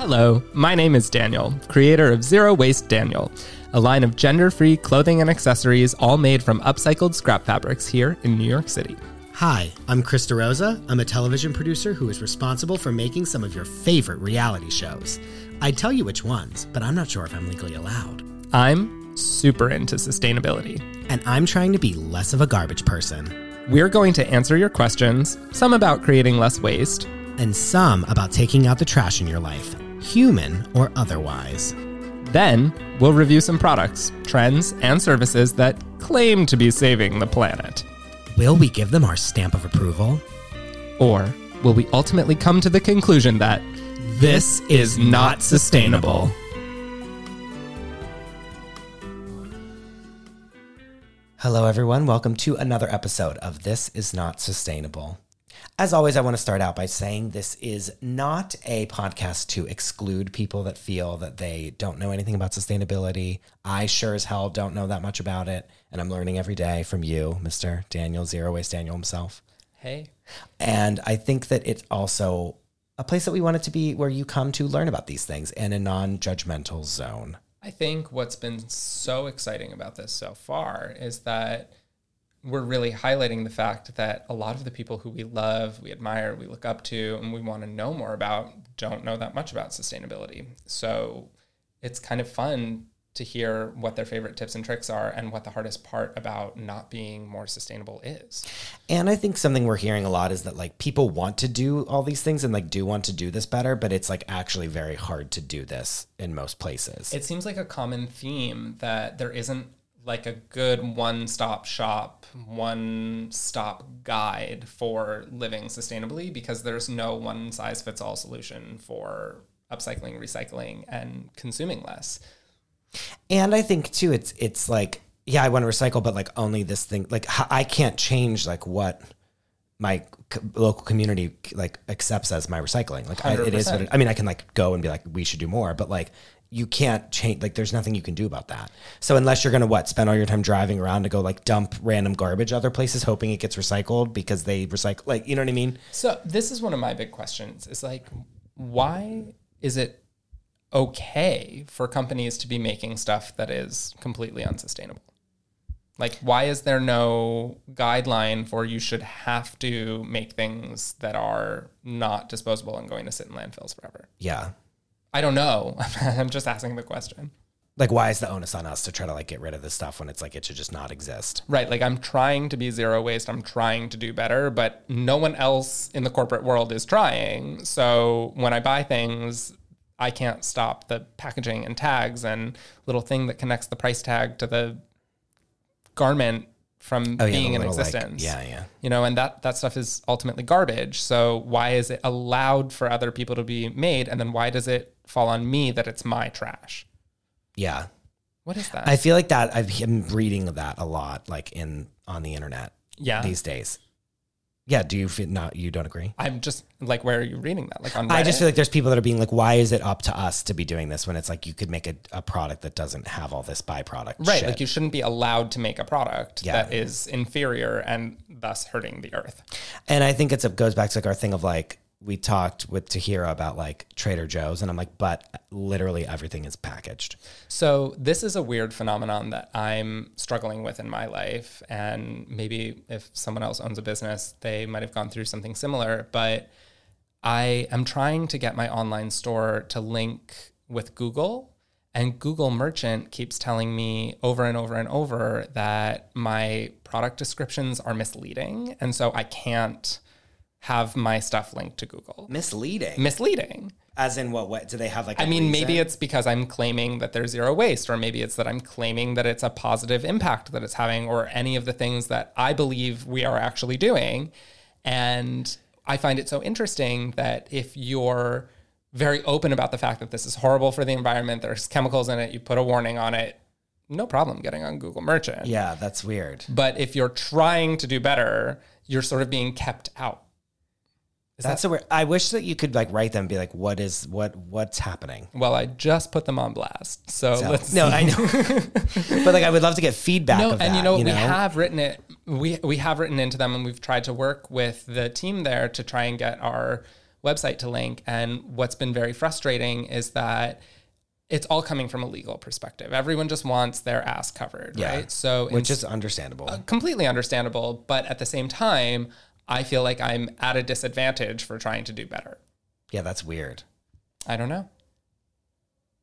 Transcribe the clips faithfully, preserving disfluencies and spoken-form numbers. Hello, my name is Daniel, creator of Zero Waste Daniel, a line of gender-free clothing and accessories all made from upcycled scrap fabrics here in New York City. Hi, I'm Chris DeRosa. I'm a television producer who is responsible for making some of your favorite reality shows. I'd tell you which ones, but I'm not sure if I'm legally allowed. I'm super into sustainability. And I'm trying to be less of a garbage person. We're going to answer your questions, some about creating less waste, and some about taking out the trash in your life. Human or otherwise. Then we'll review some products, trends, and services that claim to be saving the planet. Will we give them our stamp of approval? Or will we ultimately come to the conclusion that this is not sustainable? Hello, everyone. Welcome to another episode of This Is Not Sustainable. As always, I want to start out by saying this is not a podcast to exclude people that feel that they don't know anything about sustainability. I sure as hell don't know that much about it, and I'm learning every day from you, Mister Daniel, Zero Waste Daniel himself. Hey. And I think that it's also a place that we want it to be where you come to learn about these things in a non-judgmental zone. I think what's been so exciting about this so far is that we're really highlighting the fact that a lot of the people who we love, we admire, we look up to, and we want to know more about, don't know that much about sustainability. So it's kind of fun to hear what their favorite tips and tricks are and what the hardest part about not being more sustainable is. And I think something we're hearing a lot is that, like, people want to do all these things and, like, do want to do this better, but it's, like, actually very hard to do this in most places. It seems like a common theme that there isn't like a good one-stop shop, one-stop guide for living sustainably, because there's no one-size-fits-all solution for upcycling, recycling, and consuming less. And I think, too, it's it's like, yeah, I want to recycle, but, like, only this thing. Like, I can't change, like, what my co- local community, like, accepts as my recycling. Like, I, it is what it, I mean, I can, like, go and be like, we should do more, but, like, you can't change, like, there's nothing you can do about that. So unless you're going to, what, spend all your time driving around to go, like, dump random garbage other places, hoping it gets recycled because they recycle, like, you know what I mean? So this is one of my big questions. It's like, why is it okay for companies to be making stuff that is completely unsustainable? Like, why is there no guideline for you should have to make things that are not disposable and going to sit in landfills forever? Yeah. I don't know. I'm just asking the question. Like, why is the onus on us to try to, like, get rid of this stuff when it's like it should just not exist? Right. Like, I'm trying to be zero waste. I'm trying to do better, but no one else in the corporate world is trying. So when I buy things, I can't stop the packaging and tags and little thing that connects the price tag to the garment from oh, yeah, being in existence. Like, yeah, yeah. You know, and that, that stuff is ultimately garbage. So why is it allowed for other people to be made? And then why does it fall on me that it's my trash? Yeah. What is that? I feel like that I've been reading that a lot, like, in on the internet yeah. these days. Yeah. Do you feel not, you don't agree? I'm just like, where are you reading that? Like, on Reddit? I just feel like there's people that are being like, why is it up to us to be doing this when it's like, you could make a, a product that doesn't have all this byproduct. Right. Shit. Like, you shouldn't be allowed to make a product yeah. that is inferior and thus hurting the earth. And I think it's, it goes back to, like, our thing of, like, we talked with Tahira about, like, Trader Joe's, and I'm like, but literally everything is packaged. So this is a weird phenomenon that I'm struggling with in my life, and maybe if someone else owns a business, they might have gone through something similar, but I am trying to get my online store to link with Google, and Google Merchant keeps telling me over and over and over that my product descriptions are misleading, and so I can't have my stuff linked to Google. Misleading. Misleading. As in what? What do they have? Like, I mean, reason? Maybe it's because I'm claiming that there's zero waste, or maybe it's that I'm claiming that it's a positive impact that it's having, or any of the things that I believe we are actually doing. And I find it so interesting that if you're very open about the fact that this is horrible for the environment, there's chemicals in it, you put a warning on it, no problem getting on Google Merchant. Yeah, that's weird. But if you're trying to do better, you're sort of being kept out. Is That's that, a weird, I wish that you could, like, write them and be like, what is, what, what's happening? Well, I just put them on blast. So, so let's No, see. I know. But, like, I would love to get feedback no, of that. And you know, you know, we have written it, we, we have written into them, and we've tried to work with the team there to try and get our website to link. And what's been very frustrating is that it's all coming from a legal perspective. Everyone just wants their ass covered, yeah. right? So, which is understandable. Uh, completely understandable. But at the same time, I feel like I'm at a disadvantage for trying to do better. Yeah, that's weird. I don't know.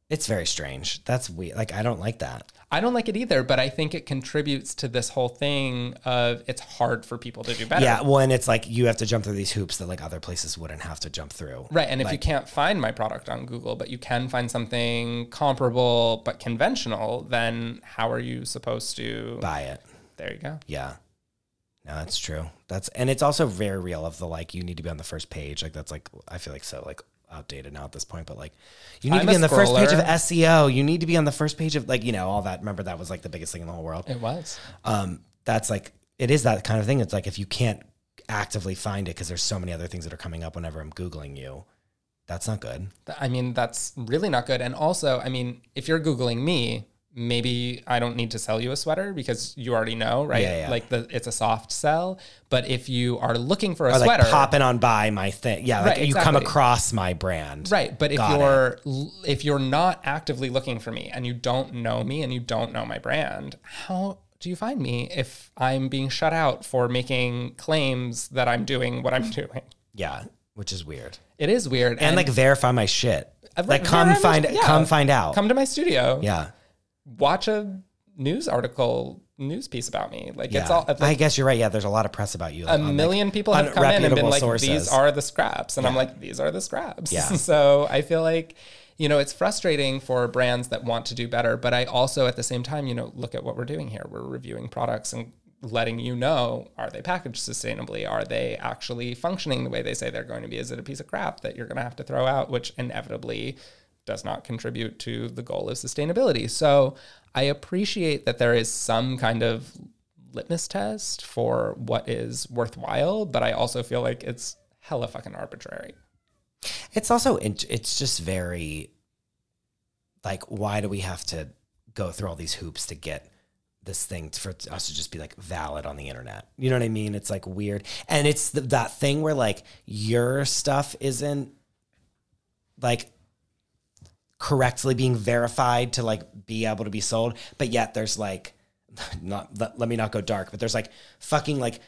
It's very strange. That's weird. Like, I don't like that. I don't like it either, but I think it contributes to this whole thing of it's hard for people to do better. Yeah, well, and it's like you have to jump through these hoops that like other places wouldn't have to jump through. Right, and like, if you can't find my product on Google, but you can find something comparable but conventional, then how are you supposed to... buy it. There you go. Yeah. No, that's true. That's and it's also very real of the like, you need to be on the first page. Like that's like, I feel like so like... outdated now at this point, but like you need I'm to be on the scroller. First page of S E O. You need to be on the first page of like, you know, all that. Remember that was like the biggest thing in the whole world. It was. Um, that's like, it is that kind of thing. It's like, if you can't actively find it, cause there's so many other things that are coming up whenever I'm Googling you, that's not good. I mean, that's really not good. And also, I mean, if you're Googling me, maybe I don't need to sell you a sweater because you already know, right? Yeah, yeah. Like the, it's a soft sell. But if you are looking for a or sweater, like popping on by my thing, yeah, like right, you exactly. come across my brand, right? But if Got you're it. if you're not actively looking for me and you don't know me and you don't know my brand, how do you find me if I'm being shut out for making claims that I'm doing what I'm doing? Yeah, which is weird. It is weird, and, and like verify my shit. Like, like come find, my, yeah. come find out. Come to my studio. Yeah. Watch a news article, news piece about me. Like yeah. it's all. Like, I guess you're right. Yeah, there's a lot of press about you. Like, a million like, people have come in and been like, sources. "These are the scraps," and yeah. I'm like, "These are the scraps." Yeah. So I feel like, you know, it's frustrating for brands that want to do better, but I also at the same time, you know, look at what we're doing here. We're reviewing products and letting you know, are they packaged sustainably? Are they actually functioning the way they say they're going to be? Is it a piece of crap that you're going to have to throw out, which inevitably does not contribute to the goal of sustainability. So I appreciate that there is some kind of litmus test for what is worthwhile, but I also feel like it's hella fucking arbitrary. It's also, it's just very, like, why do we have to go through all these hoops to get this thing for us to just be like valid on the internet? You know what I mean? It's like weird. And it's the, that thing where like your stuff isn't like, correctly being verified to like be able to be sold, but yet there's like not let, let me not go dark, but there's like fucking like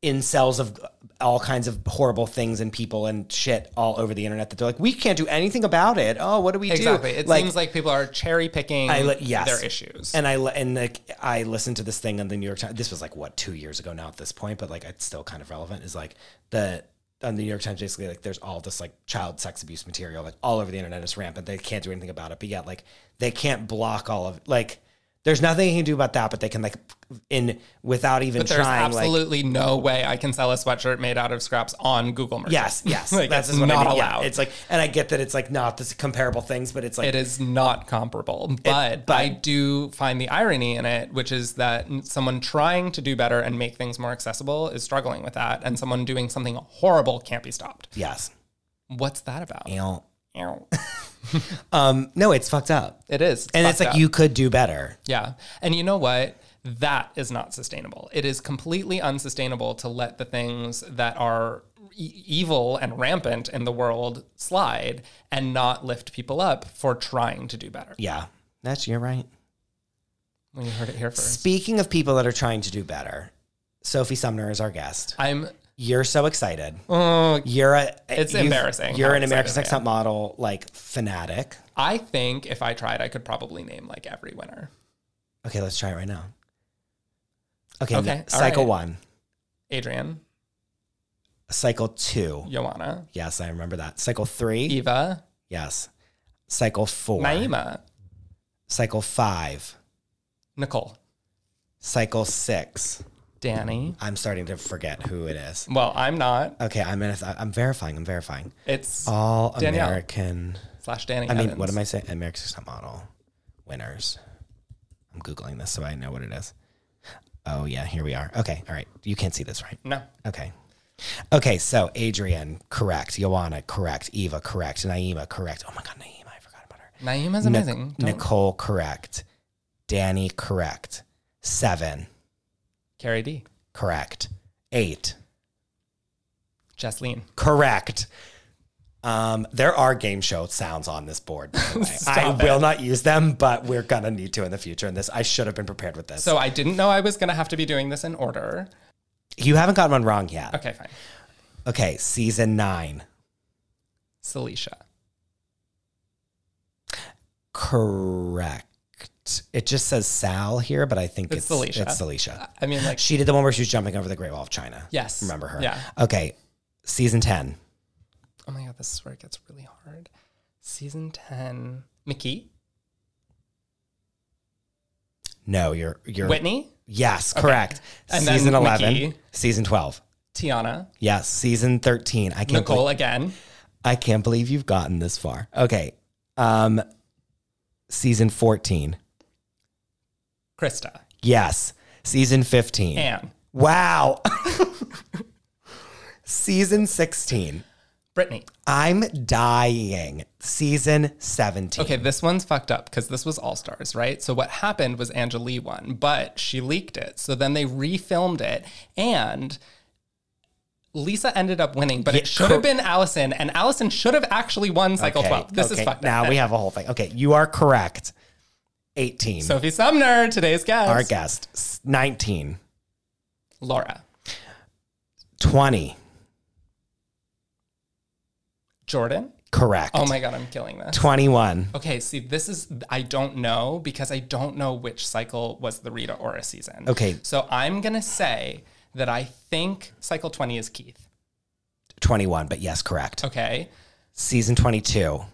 incels of all kinds of horrible things and people and shit all over the internet that they're like, we can't do anything about it. Oh, what do we exactly. do? Exactly. It like, seems like people are cherry picking li- yes. their issues. And I and like I listened to this thing on the New York Times. This was like what two years ago now at this point, but like it's still kind of relevant. Is like the. On the New York Times, basically, like, there's all this, like, child sex abuse material, like, all over the internet is rampant. They can't do anything about it. But yet, like, they can't block all of, like, there's nothing you can do about that, but they can, like, in, without even but trying, like. There's absolutely like, no way I can sell a sweatshirt made out of scraps on Google Merchant. Yes, yes. Like, that's not I mean. allowed. Yeah, it's like, and I get that it's, like, not this comparable things, but it's, like. It is not comparable. But, it, but I do find the irony in it, which is that someone trying to do better and make things more accessible is struggling with that, and someone doing something horrible can't be stopped. Yes. What's that about? Ew. Ew. um, no, it's fucked up. It is. It's and it's like up. You could do better. Yeah. And you know what? That is not sustainable. It is completely unsustainable to let the things that are e- evil and rampant in the world slide and not lift people up for trying to do better. Yeah. That's, you're right. Well, you heard it here first. Speaking of people that are trying to do better, Sophie Sumner is our guest. I'm You're so excited. Oh, you're a, it's embarrassing. You're an America's Next Top Model like fanatic. I think if I tried, I could probably name like every winner. Okay, let's try it right now. Okay, okay. Cycle right. one. Adrian. Cycle two. Joanna. Yes, I remember that. Cycle three. Eva. Yes. Cycle four. Naima. Cycle five. Nicole. Cycle six. Danny. I'm starting to forget who it is. Well, I'm not. Okay, I'm in th- I'm verifying. I'm verifying. It's all Danielle. American slash Danny. I Evans. mean, what am I saying? America's Next Top Model winners. I'm Googling this so I know what it is. Oh yeah, here we are. Okay, all right. You can't see this, right? No. Okay. Okay, so Adrian, correct. Joanna, correct. Eva, correct. Naima, correct. Oh my God, Naima, I forgot about her. Naima's amazing. Ni- Nicole, correct. Danny, correct. Seven. Carrie D. Correct. Eight. Jessleen. Correct. Um, there are game show sounds on this board, by the way. I it. will not use them, but we're going to need to in the future. And this, I should have been prepared with this. So I didn't know I was going to have to be doing this in order. You haven't gotten one wrong yet. Okay, fine. Okay, season nine. Salisha. Correct. It just says Sal here, but I think it's, it's Salisha. It's Salisha. I mean, like, she did the one where she was jumping over the Great Wall of China. Yes. Remember her? Yeah. Okay, season ten. Oh my God, this is where it gets really hard. Season ten. Mickey? No, you're... you're Whitney? Yes, correct. Okay. And season then eleven. Mickey. Season twelve. Tiana? Yes, season thirteen. I can't Nicole believe, again. I can't believe you've gotten this far. Okay. Um, season fourteen. Krista. Yes. Season fifteen. Anne. Wow. Season sixteen. Brittany. I'm dying. Season seventeen. Okay, this one's fucked up because this was All Stars, right? So what happened was Anjali won, but she leaked it. So then they refilmed it, and Lisa ended up winning, but yeah, it should have been Allison, and Allison should have actually won cycle okay, twelve. This okay, is fucked up. Now we have a whole thing. Okay, you are correct. eighteen. Sophie Sumner, today's guest. Our guest. nineteen. Laura. twenty. Jordan? Correct. Oh my God, I'm killing this. twenty-one. Okay, see, this is, I don't know, because I don't know which cycle was the Rita Ora season. Okay. So I'm going to say that I think cycle twenty is Keith. twenty-one, but yes, correct. Okay. Season twenty-two.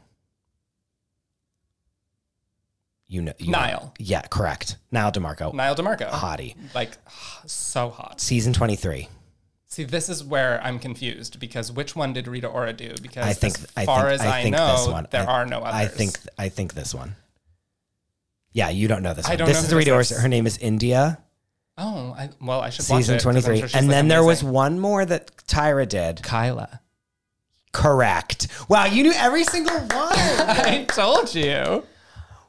You know. You Nyle. Know. Yeah, correct. Nyle DiMarco. Nyle DiMarco. Hottie. Like, so hot. Season twenty-three. See, this is where I'm confused, because which one did Rita Ora do? Because I think, as far I think, as I, I think know, this one. there I, are no others. I think I think this one. Yeah, you don't know this I one. Don't this know is Rita Ora. Her name is India. Oh, I, well, I should Season watch it. Season twenty-three. Sure, and like, then amazing. There was one more that Tyra did. Kyla. Correct. Wow, you knew every single one. I told you.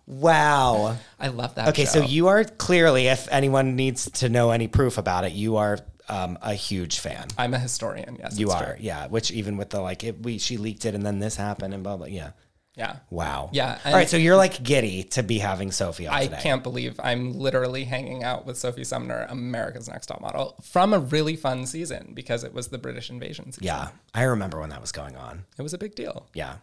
Wow. I love that Okay, show. So you are clearly, if anyone needs to know any proof about it, you are... Um, a huge fan. I'm a historian. Yes, you are. True. Yeah, which even with the like, it, we she leaked it and then this happened and blah blah. Yeah, yeah. Wow. Yeah. All right. So you're like giddy to be having Sophie on I today. I can't believe I'm literally hanging out with Sophie Sumner, America's Next Top Model, from a really fun season because it was the British invasion season. Yeah, I remember when that was going on. It was a big deal. Yeah.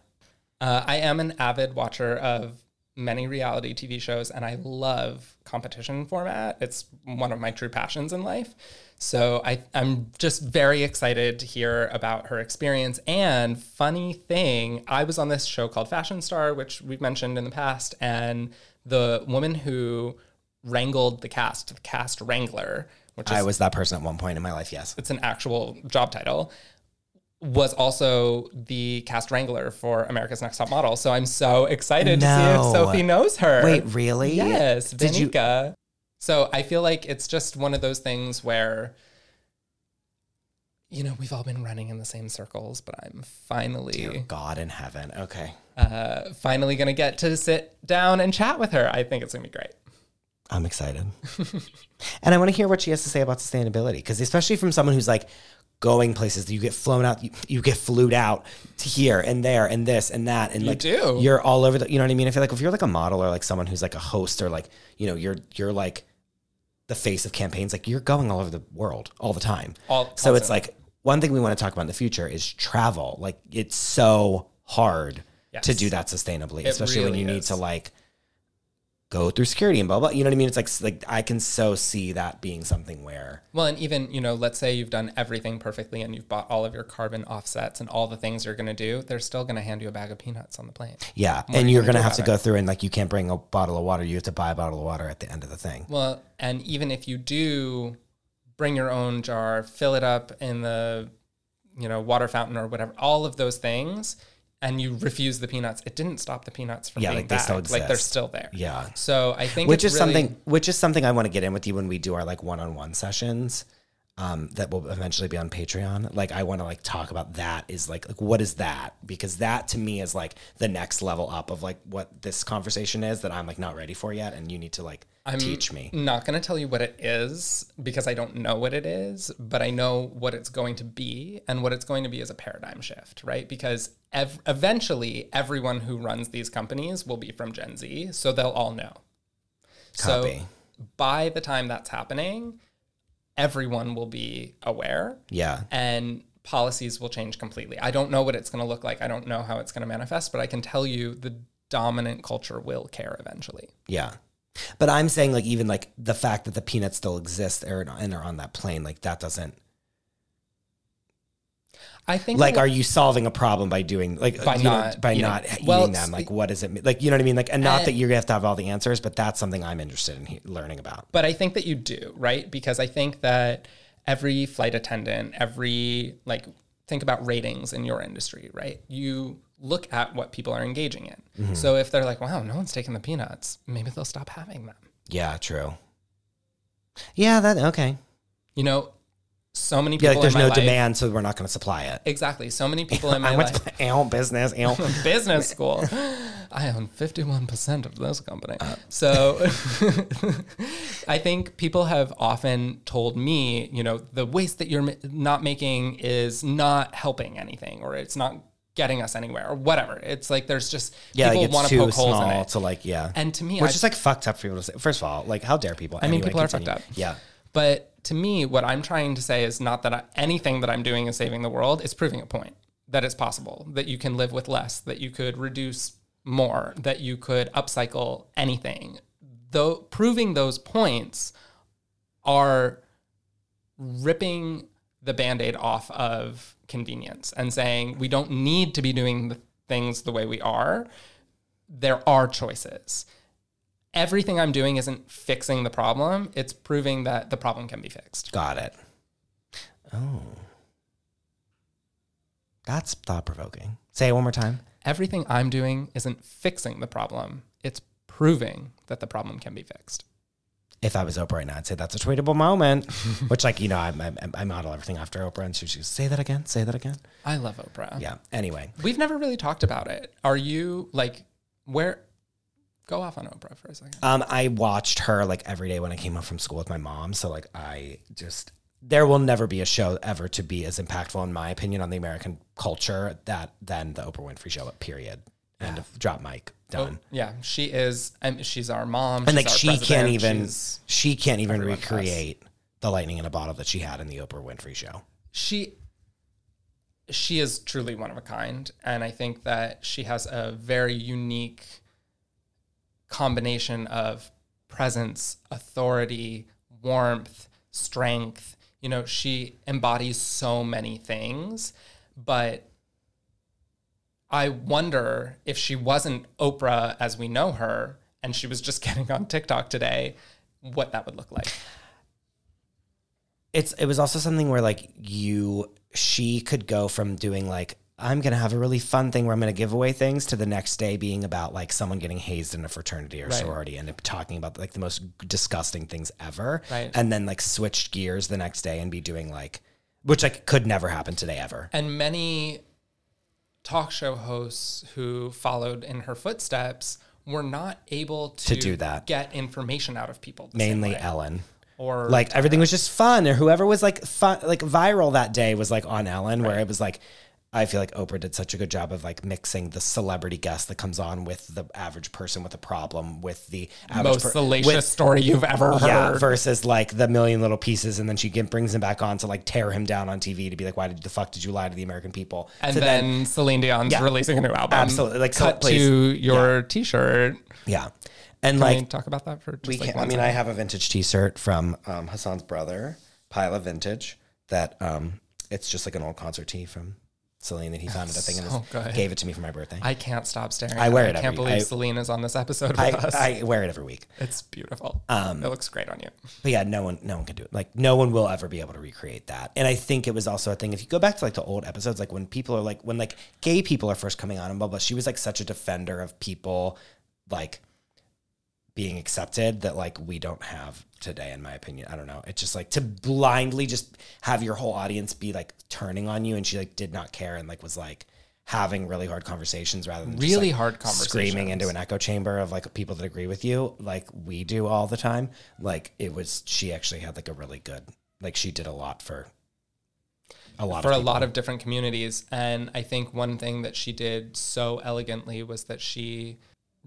Uh, I am an avid watcher of many reality T V shows, and I love competition format. It's one of my true passions in life. So I, I'm just very excited to hear about her experience. And funny thing, I was on this show called Fashion Star, which we've mentioned in the past, and the woman who wrangled the cast, the cast wrangler, which is, I was that person at one point in my life, yes. It's an actual job title, was also the cast wrangler for America's Next Top Model. So I'm so excited no. to see if Sophie knows her. Wait, really? Yes, Did Danica. You- So I feel like it's just one of those things where, you know, we've all been running in the same circles, but I'm finally... Dear God in heaven. Okay. Uh, finally going to get to sit down and chat with her. I think it's going to be great. I'm excited. And I want to hear what she has to say about sustainability, because especially from someone who's like going places, you get flown out, you, you get flued out to here and there and this and that. And you like, do. You're all over the, you know what I mean? I feel like if you're like a model or like someone who's like a host or like, you know, you're, you're like the face of campaigns, like you're going all over the world all the time. All, so also. It's like, one thing we want to talk about in the future is travel. Like it's so hard yes. to do that sustainably, it especially really when you is. Need to like, go through security and blah, blah. You know what I mean? It's like, like I can so see that being something where... Well, and even, you know, let's say you've done everything perfectly and you've bought all of your carbon offsets and all the things you're going to do, they're still going to hand you a bag of peanuts on the plane. Yeah, More and you're going to have to go through and, like, you can't bring a bottle of water. You have to buy a bottle of water at the end of the thing. Well, and even if you do bring your own jar, fill it up in the, you know, water fountain or whatever, all of those things... and you refuse the peanuts, it didn't stop the peanuts from yeah, being like back. Still like they're still there. Yeah. So I think which it's is really... something which is something I want to get in with you when we do our like one-on-one sessions. um, that will eventually be on Patreon. Like, I want to like talk about that is like, like, what is that? Because that to me is like the next level up of like what this conversation is that I'm like not ready for yet. And you need to like I'm teach me. I'm not going to tell you what it is because I don't know what it is, but I know what it's going to be, and what it's going to be is a paradigm shift, right? Because ev- eventually everyone who runs these companies will be from Gen Z. So they'll all know. Copy. So by the time that's happening, everyone will be aware. Yeah. And policies will change completely. I don't know what it's going to look like. I don't know how it's going to manifest, but I can tell you the dominant culture will care eventually. Yeah. But I'm saying like even like the fact that the Peanuts still exist and are on that plane, like that doesn't. I think like, are you solving a problem by doing like by not know, by eating. not eating well, them? Like, what does it mean? Like, you know what I mean? Like, and not and, that you're gonna have to have all the answers, but that's something I'm interested in he- learning about. But I think that you do, right? Because I think that every flight attendant, every like, think about ratings in your industry, right? You look at what people are engaging in. Mm-hmm. So if they're like, wow, no one's taking the Peanuts, maybe they'll stop having them. Yeah, true. Yeah, that okay. You know. So many people yeah, like there's in my no life, demand, so we're not going to supply it. Exactly. So many people in my I life. I own business. I own business school. I own fifty-one percent of this company. Uh. So I think people have often told me, you know, the waste that you're not making is not helping anything, or it's not getting us anywhere, or whatever. It's like there's just yeah, people like want to poke holes in it. To like, yeah. And to me, which I, is like fucked up for people to say. First of all, like how dare people? I anyway, mean, people continue. are fucked up. Yeah, but. To me, what I'm trying to say is not that I, anything that I'm doing is saving the world. It's proving a point that it's possible, that you can live with less, that you could reduce more, that you could upcycle anything. Though proving those points are ripping the Band-Aid off of convenience and saying we don't need to be doing the things the way we are. There are choices. Everything I'm doing isn't fixing the problem. It's proving that the problem can be fixed. Got it. Oh. That's thought-provoking. Say it one more time. Everything I'm doing isn't fixing the problem. It's proving that the problem can be fixed. If I was Oprah right now, I'd say that's a tweetable moment, which, like, you know, I, I, I model everything after Oprah, and she would say that again, say that again. I love Oprah. Yeah. Anyway. We've never really talked about it. Are you, like, where... Go off on Oprah for a second. Um, I watched her like every day when I came home from school with my mom. So like I just, there will never be a show ever to be as impactful, in my opinion, on the American culture that than the Oprah Winfrey Show, period. Yeah. End of drop mic. Done. Oh, yeah. She is, um, she's our mom. And she's like she can't even, she's she can't even recreate us. The lightning in a bottle that she had in the Oprah Winfrey Show. She She is truly one of a kind. And I think that she has a very unique combination of presence, authority, warmth, strength. You know, she embodies so many things, but I wonder if she wasn't Oprah as we know her and she was just getting on TikTok today, what that would look like. It's it was also something where like you she could go from doing like I'm going to have a really fun thing where I'm going to give away things to the next day being about like someone getting hazed in a fraternity or right. sorority and talking about like the most disgusting things ever. Right. And then like switch gears the next day and be doing like, which like could never happen today ever. And many talk show hosts who followed in her footsteps were not able to, to do that. Get information out of people. Mainly Ellen. Or like Tyra. Everything was just fun, or whoever was like fun, like viral that day was like on Ellen right. where it was like, I feel like Oprah did such a good job of like mixing the celebrity guest that comes on with the average person with a problem, with the average most per- salacious with, story you've ever heard, yeah, versus like the million little pieces, and then she brings him back on to like tear him down on T V to be like, why did the fuck did you lie to the American people? And so then, then Celine Dion's yeah, releasing a new album. Absolutely, like cut so, to your yeah. T-shirt. Yeah, and Can like we talk about that for just we like can, I mean, second. I have a vintage T-shirt from um, Hassan's brother, Pile of Vintage. That um, it's just like an old concert tee from. Celine that he found That's it, I think, so and just gave it to me for my birthday. I can't stop staring. I wear it. it I can't every, believe I, Celine is on this episode with I, us. I wear it every week. It's beautiful. Um, it looks great on you. But yeah, no one, no one can do it. Like no one will ever be able to recreate that. And I think it was also a thing. If you go back to like the old episodes, like when people are like when like gay people are first coming on and blah blah. She was like such a defender of people, like. being accepted that like we don't have today, in my opinion. I don't know. It's just like to blindly just have your whole audience be like turning on you, and she like did not care and like was like having really hard conversations rather than really just, like, hard conversations, screaming into an echo chamber of like people that agree with you like we do all the time. Like it was, she actually had like a really good, like she did a lot for a lot for of a lot of different communities. And I think one thing that she did so elegantly was that she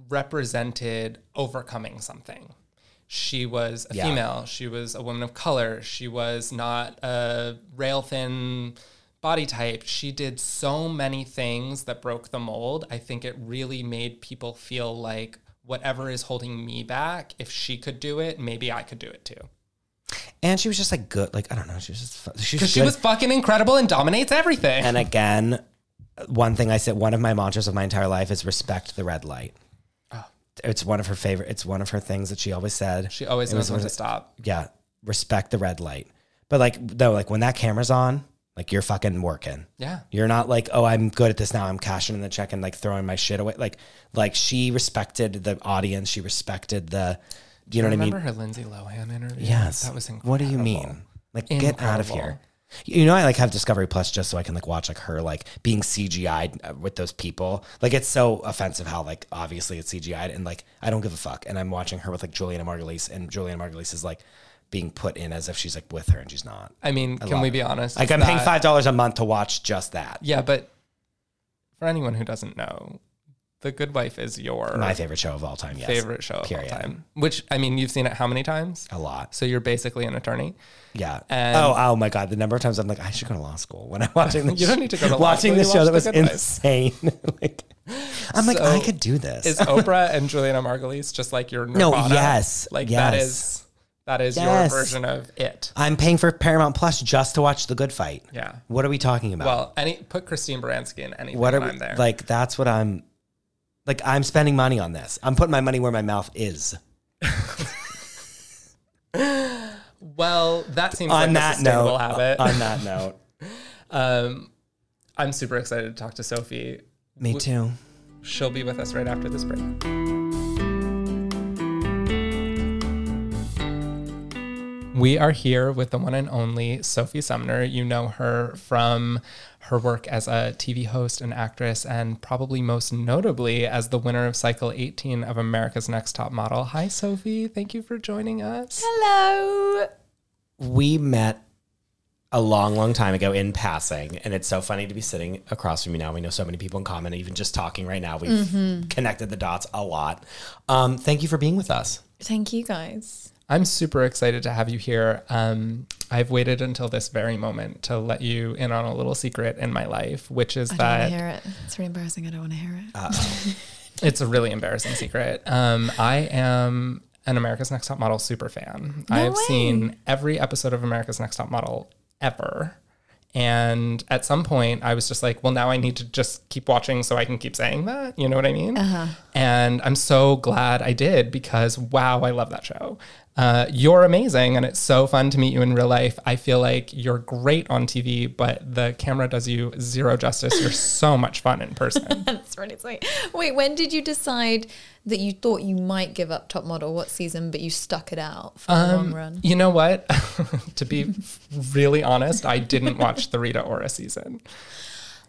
represented overcoming something. She was a yeah. female. She was a woman of color. She was not a rail thin body type. She did so many things that broke the mold. I think it really made people feel like whatever is holding me back, if she could do it, maybe I could do it too. And she was just like good. Like, I don't know. She was just because she, she was fucking incredible and dominates everything. And again, one thing I said, one of my mantras of my entire life is respect the red light. Oh. It's one of her favorite. It's one of her things that she always said. She always knows when to stop. Yeah. Respect the red light. But like, though, like when that camera's on, like you're fucking working. Yeah. You're not like, oh, I'm good at this now. I'm cashing in the check and like throwing my shit away. Like, like she respected the audience. She respected the, you know what I mean? Remember her Lindsay Lohan interview? Yes. That was incredible. What do you mean? Like, incredible. Get out of here. You know, I like have Discovery Plus just so I can like watch like her like being C G I'd with those people. Like it's so offensive how like obviously it's C G I'd and like I don't give a fuck. And I'm watching her with like Julianna Margulies, and Julianna Margulies is like being put in as if she's like with her and she's not. I mean, I can we be honest? Like I'm that... paying five dollars a month to watch just that. Yeah, but for anyone who doesn't know, The Good Wife is your... My favorite show of all time, yes. Favorite show Period. of all time. Which, I mean, you've seen it how many times? A lot. So you're basically an attorney. Yeah. And oh, oh my God. The number of times I'm like, I should go to law school when I'm watching this. You don't need to go to law school. Watching this show that was insane. like, I'm so like, I could do this. Is Oprah and Julianna Margulies just like your Nirvana? No, yes. Like yes. that is... That is yes. your version of it. I'm paying for Paramount Plus just to watch The Good Fight. Yeah. What are we talking about? Well, any put Christine Baranski in anything what are we, I'm there. Like, that's what I'm... Like, I'm spending money on this. I'm putting my money where my mouth is. Well, that seems on like that a sustainable note, habit. On that note. um, I'm super excited to talk to Sophie. Me too. She'll be with us right after this break. We are here with the one and only Sophie Sumner. You know her from her work as a T V host and actress, and probably most notably as the winner of Cycle eighteen of America's Next Top Model. Hi, Sophie. Thank you for joining us. Hello. We met a long, long time ago in passing, and it's so funny to be sitting across from you now. We know so many people in common, even just talking right now. We've mm-hmm. connected the dots a lot. Um, thank you for being with us. Thank you, guys. I'm super excited to have you here. Um, I've waited until this very moment to let you in on a little secret in my life, which is I that... I don't want to hear it. It's really embarrassing. I don't want to hear it. Uh-oh. It's a really embarrassing secret. Um, I am an America's Next Top Model super fan. No I have way. seen every episode of America's Next Top Model ever. And at some point I was just like, well, now I need to just keep watching so I can keep saying that. You know what I mean? Uh-huh. And I'm so glad I did because, wow, I love that show. Uh, you're amazing. And it's so fun to meet you in real life. I feel like you're great on T V, but the camera does you zero justice. You're so much fun in person. That's really sweet. Wait, when did you decide that you thought you might give up Top Model? What season? But you stuck it out for um, the long run. You know what? To be really honest, I didn't watch the Rita Ora season.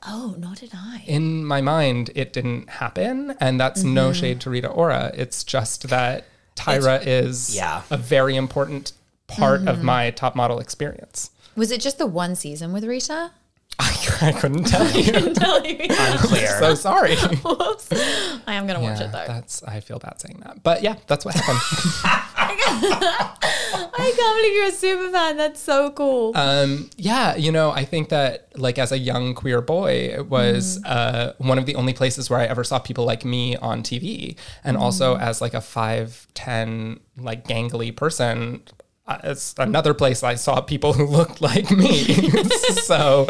Oh, nor did I. In my mind, it didn't happen. And that's mm-hmm. no shade to Rita Ora. It's just that Tyra it's, is yeah. a very important part mm-hmm. of my Top Model experience. Was it just the one season with Rita? I, I couldn't tell you. I couldn't tell you. Unclear. I'm so sorry. I am going to watch yeah, it, though. That's, I feel bad saying that. But, yeah, that's what happened. I can't believe you're a super fan. That's so cool. Um, yeah, you know, I think that, like, as a young queer boy, it was mm. uh, one of the only places where I ever saw people like me on T V. And mm. also as, like, a five ten, like, gangly person, it's another place I saw people who looked like me. So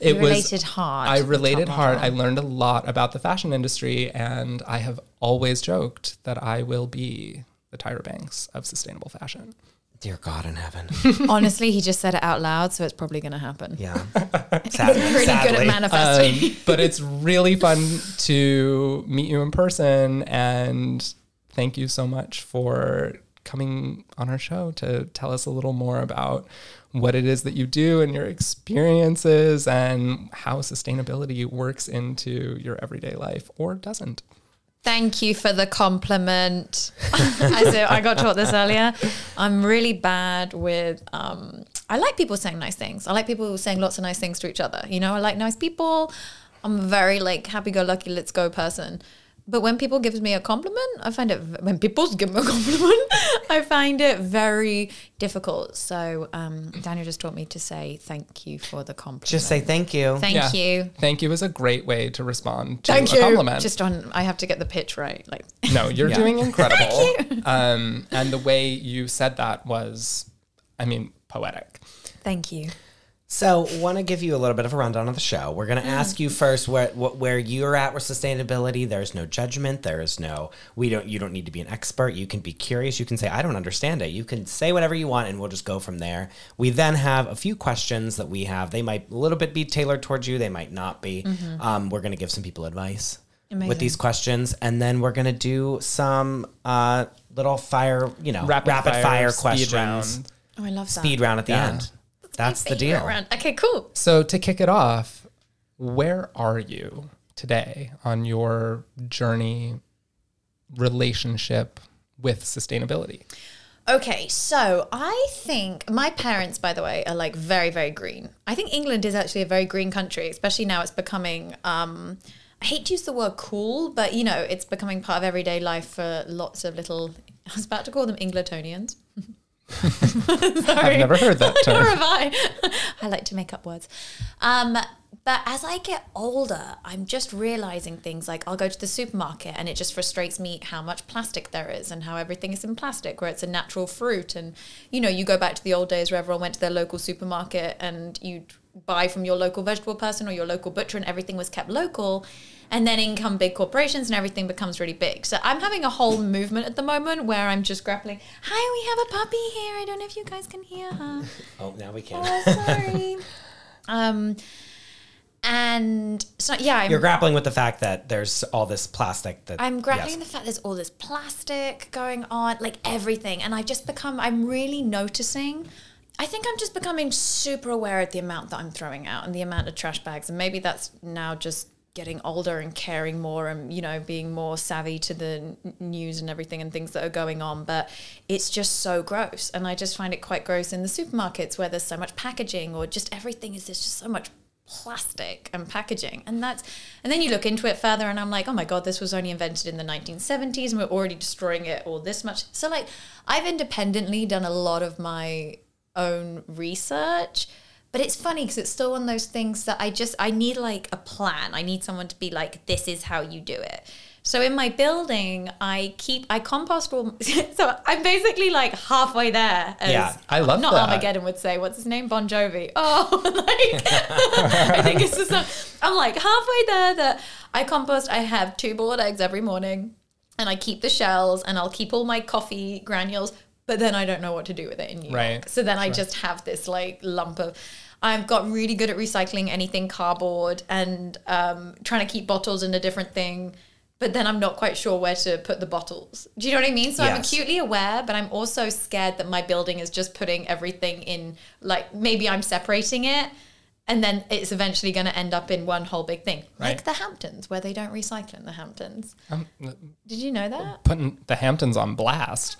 it you related was hard. I related hard. I learned a lot about the fashion industry, and I have always joked that I will be the Tyra Banks of sustainable fashion. Dear God in heaven. Honestly, he just said it out loud, so it's probably going to happen. Yeah. Sadly. He's pretty Sadly. good at manifesting. Um, but it's really fun to meet you in person and thank you so much for coming on our show to tell us a little more about what it is that you do and your experiences and how sustainability works into your everyday life or doesn't. Thank you for the compliment. I, so I got taught this earlier. I'm really bad with, um, I like people saying nice things. I like people saying lots of nice things to each other. You know, I like nice people. I'm a very like happy-go-lucky, let's go person. But when people give me a compliment, I find it, when people give me a compliment, I find it very difficult. So um, Daniel just taught me to say thank you for the compliment. Just say thank you. Thank yeah. you. Thank you is a great way to respond to thank a you. Compliment. Just on, I have to get the pitch right. Like No, you're yeah. doing incredible. Thank you. Um, and the way you said that was, I mean, poetic. Thank you. So, want to give you a little bit of a rundown of the show. We're going to ask you first where where you're at with sustainability. There's no judgment. There is no, we don't, you don't need to be an expert. You can be curious. You can say, I don't understand it. You can say whatever you want, and we'll just go from there. We then have a few questions that we have. They might a little bit be tailored towards you. They might not be. Mm-hmm. Um, we're going to give some people advice Amazing. With these questions. And then we're going to do some uh, little fire, you know, rapid, rapid fire, fire questions. Round. Oh, I love that. Speed round at the yeah. end. That's the deal. Around. Okay, cool. So to kick it off, where are you today on your journey, relationship with sustainability? Okay, so I think my parents, by the way, are like very, very green. I think England is actually a very green country, especially now it's becoming, um, I hate to use the word cool, but you know, it's becoming part of everyday life for lots of little, I was about to call them Englatonians. I've never heard that term. Nor have I. I like to make up words. Um, but as I get older, I'm just realizing things like I'll go to the supermarket and it just frustrates me how much plastic there is and how everything is in plastic where it's a natural fruit. And, you know, you go back to the old days where everyone went to their local supermarket and you'd buy from your local vegetable person or your local butcher and everything was kept local. And then in come big corporations and everything becomes really big. So I'm having a whole movement at the moment where I'm just grappling. Hi, we have a puppy here. I don't know if you guys can hear her. Oh, now we can. Oh, sorry. um, and so, yeah. I'm, You're grappling with the fact that there's all this plastic. That, I'm grappling yes. with the fact there's all this plastic going on, like everything. And I've just become, I'm really noticing I think I'm just becoming super aware of the amount that I'm throwing out and the amount of trash bags. And maybe that's now just getting older and caring more and, you know, being more savvy to the news and everything and things that are going on. But it's just so gross. And I just find it quite gross in the supermarkets where there's so much packaging or just everything is there's just so much plastic and packaging. And that's and then you look into it further and I'm like, oh, my God, this was only invented in the nineteen seventies and we're already destroying it all this much. So, like, I've independently done a lot of my own research, but it's funny because it's still one of those things that I just I need like a plan. I need someone to be like, this is how you do it. So in my building, I keep I compost all. So I'm basically like halfway there. As, yeah, I love not that. Not Armageddon would say, what's his name, Bon Jovi? Oh, like I think it's just not, I'm like halfway there that I compost. I have two boiled eggs every morning, and I keep the shells, and I'll keep all my coffee granules. But then I don't know what to do with it in New right. York. So then I right. just have this like lump of, I've got really good at recycling anything cardboard and um, trying to keep bottles in a different thing. But then I'm not quite sure where to put the bottles. Do you know what I mean? So yes. I'm acutely aware, but I'm also scared that my building is just putting everything in, like maybe I'm separating it. And then it's eventually going to end up in one whole big thing. Right. Like the Hamptons, where they don't recycle in the Hamptons. Um, did you know that? Putting the Hamptons on blast.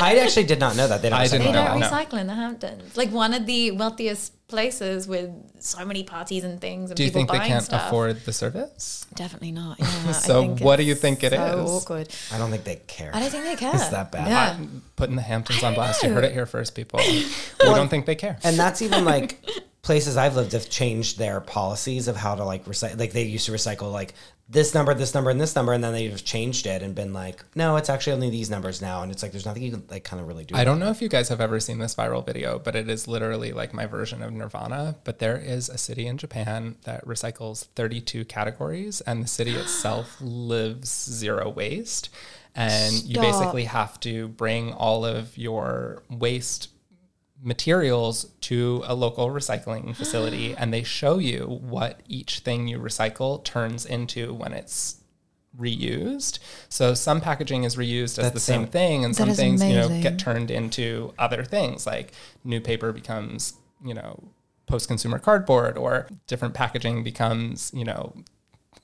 I actually did not know that. They don't, I recycle. Didn't they don't recycle no. in the Hamptons. Like one of the wealthiest places with so many parties and things and people buying stuff. Do you think they can't stuff. afford the service? Definitely not. Yeah, so I think what do you think it so is? So awkward. I don't think they care. I don't think they care. It's that bad. Yeah. I, putting the Hamptons on blast. Know. You heard it here first, people. We well, don't think they care. And that's even like... Places I've lived have changed their policies of how to like recycle. Like they used to recycle like this number, this number, and this number, and then they've changed it and been like, no, it's actually only these numbers now. And it's like there's nothing you can like kind of really do. I don't know if you guys have ever seen this viral video, but it is literally like my version of Nirvana. But there is a city in Japan that recycles thirty-two categories, and the city itself lives zero waste. And Stop. You basically have to bring all of your waste materials to a local recycling facility and they show you what each thing you recycle turns into when it's reused. So some packaging is reused as That's the same so, thing, and some things, amazing. you know, get turned into other things, like new paper becomes, you know, post-consumer cardboard, or different packaging becomes, you know,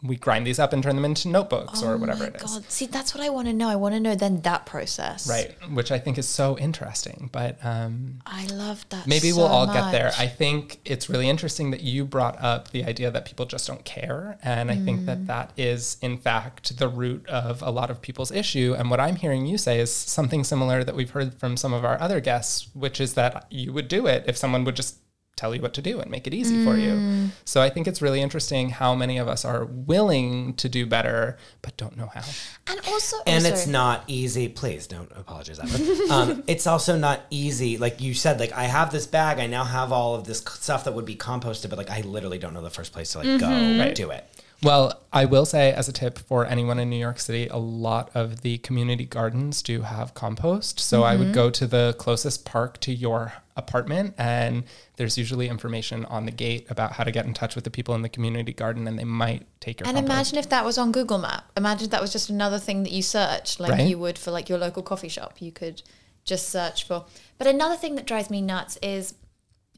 we grind these up and turn them into notebooks oh or whatever it is. God. See, that's what I want to know. I want to know then that process. Right, which I think is so interesting. But um, I love that Maybe so we'll all much. get there. I think it's really interesting that you brought up the idea that people just don't care. And I mm. think that that is, in fact, the root of a lot of people's issue. And what I'm hearing you say is something similar that we've heard from some of our other guests, which is that you would do it if someone would just tell you what to do and make it easy mm. for you. So I think it's really interesting how many of us are willing to do better, but don't know how. And also, and oh, it's not easy. Please don't apologize. um, it's also not easy. Like you said, like I have this bag, I now have all of this stuff that would be composted, but like, I literally don't know the first place to like mm-hmm. go right. do it. Well, I will say as a tip for anyone in New York City, a lot of the community gardens do have compost. So mm-hmm. I would go to the closest park to your apartment, and there's usually information on the gate about how to get in touch with the people in the community garden, and they might take your And compost. Imagine if that was on Google Map. Imagine if that was just another thing that you searched, like right? you would for like your local coffee shop. You could just search for. But another thing that drives me nuts is